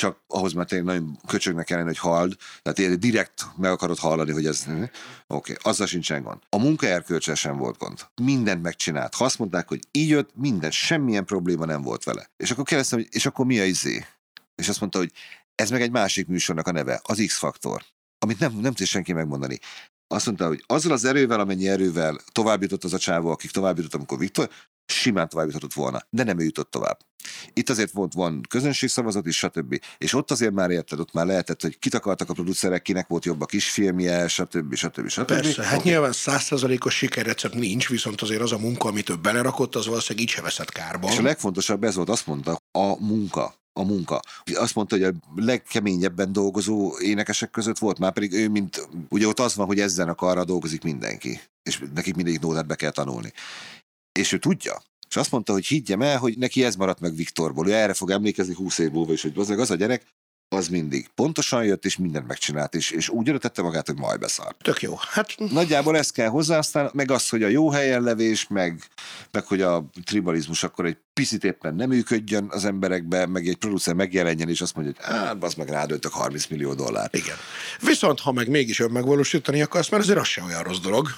csak ahhoz már tényleg nagyon köcsögnek kellene, hogy halld, tehát direkt meg akarod hallani, hogy ez... Oké, azzal sincsen gond. A munkaerkölcsel sem volt gond. Mindent megcsinált. Ha azt mondták, hogy így jött, minden, semmilyen probléma nem volt vele. És akkor kérdeztem, hogy és akkor mi a izé? és azt mondta, hogy ez meg egy másik műsornak a neve, az X-faktor, amit nem tud senki megmondani. Azt mondta, hogy azzal az erővel, amennyi erővel továbbjutott az a csávó, akik továbbjutott, amikor Viktor, simán továbbjuthatott volna, de nem ő jutott tovább. Itt azért van közönségszavazat is, stb. És ott azért már érted, ott már lehetett, hogy kit akartak a producerek, kinek volt jobb a kisfilmje, stb. Persze, hát okay. Nyilván 100%-os sikerrecept nincs, viszont azért az a munka, amit ő belerakott, az valószínűleg így se veszett kárba. És a legfontosabb ez volt, azt mondta, a munka. Azt mondta, hogy a legkeményebben dolgozó énekesek között volt, már pedig ő, mint ugye ott az van, hogy ezzel a karra dolgozik mindenki, és nekik mindegyik nótát be kell tanulni. És ő tudja. És azt mondta, hogy higgyem el, hogy neki ez maradt meg Viktorból. Ő erre fog emlékezni 20 év múlva is, hogy az a gyerek, az mindig pontosan jött, és mindent megcsinált, és úgy örötette magát, hogy majd beszart. Tök jó. Hát... Nagyjából ez kell hozzá, aztán meg az, hogy a jó helyen levés, meg hogy a tribalizmus akkor egy picit éppen nem működjön az emberekbe, meg egy producer megjelenjen, és azt mondja, hogy az meg rádöltök $30 millió. Igen. Viszont, ha meg mégis önmegvalósítani akarsz, mert azért az sem olyan rossz dolog.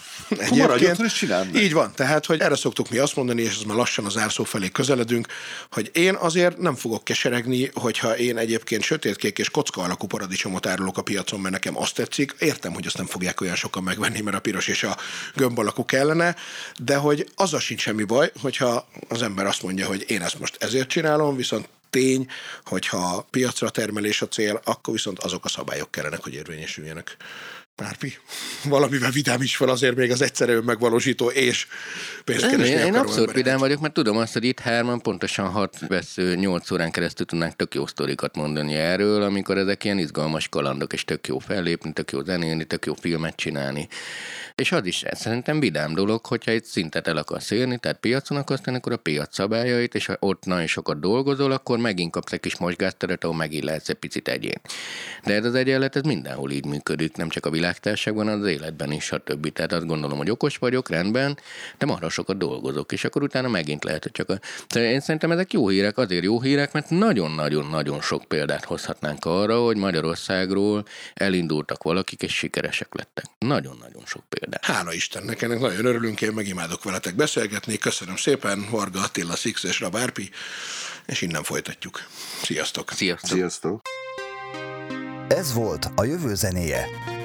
Maradjon, és csináld meg. Így van, tehát, hogy erre szoktuk mi azt mondani, és ez már lassan az zárszó felé közeledünk, hogy én azért nem fogok keseregni, hogyha én egyébként sötétkék és kocka alakú paradicsomot árulok a piacon, mert nekem azt tetszik. Értem, hogy azt nem fogják olyan sokan megvenni, mert a piros és a gömb alakú kellene, de hogy azzal sincs semmi baj, hogyha az ember azt mondja, hogy én ezt most ezért csinálom, viszont tény, hogyha piacra termelés a cél, akkor viszont azok a szabályok kellenek, hogy érvényesüljenek. Párpi, valamivel vidám is van azért még az egyszerűen megvalósító és pénzkeresni akaró. Én abszolút vidám vagyok, mert tudom azt, hogy itt hárman pontosan 6-8 órán keresztül tudnánk tök jó sztorikat mondani erről, amikor ezek ilyen izgalmas kalandok, és tök jó fellépni, tök jó zenélni, tök jó filmet csinálni. És az is szerintem vidám dolog, hogyha egy szintet el akarsz érni, tehát piacon akarsz, akkor a piac szabályait, és ha ott nagyon sokat dolgozol, akkor megint kapsz egy kis mozgásteret, ahol megint lehetsz egy picit egyén. De ez az egyenlet, ez mindenhol így működik, nem csak a világtárságban, az életben is, stb. Tehát azt gondolom, hogy okos vagyok, rendben, de marha sokat dolgozok, és akkor utána megint lehet, hogy csak Én szerintem ezek jó hírek, azért jó hírek, mert nagyon-nagyon-nagyon sok példát hozhatnánk arra, hogy Magyarországról elindultak valakik, és sikeresek lettek. Nagyon-nagyon sok példát. Hála Istennek, ennek nagyon örülünk, én megimádok veletek beszélgetni. Köszönöm szépen, Varga Attila Six és Rab Árpi, és innen folytatjuk. Sziasztok! Sziasztok! Sziasztok. Ez volt a Jövő zenéje.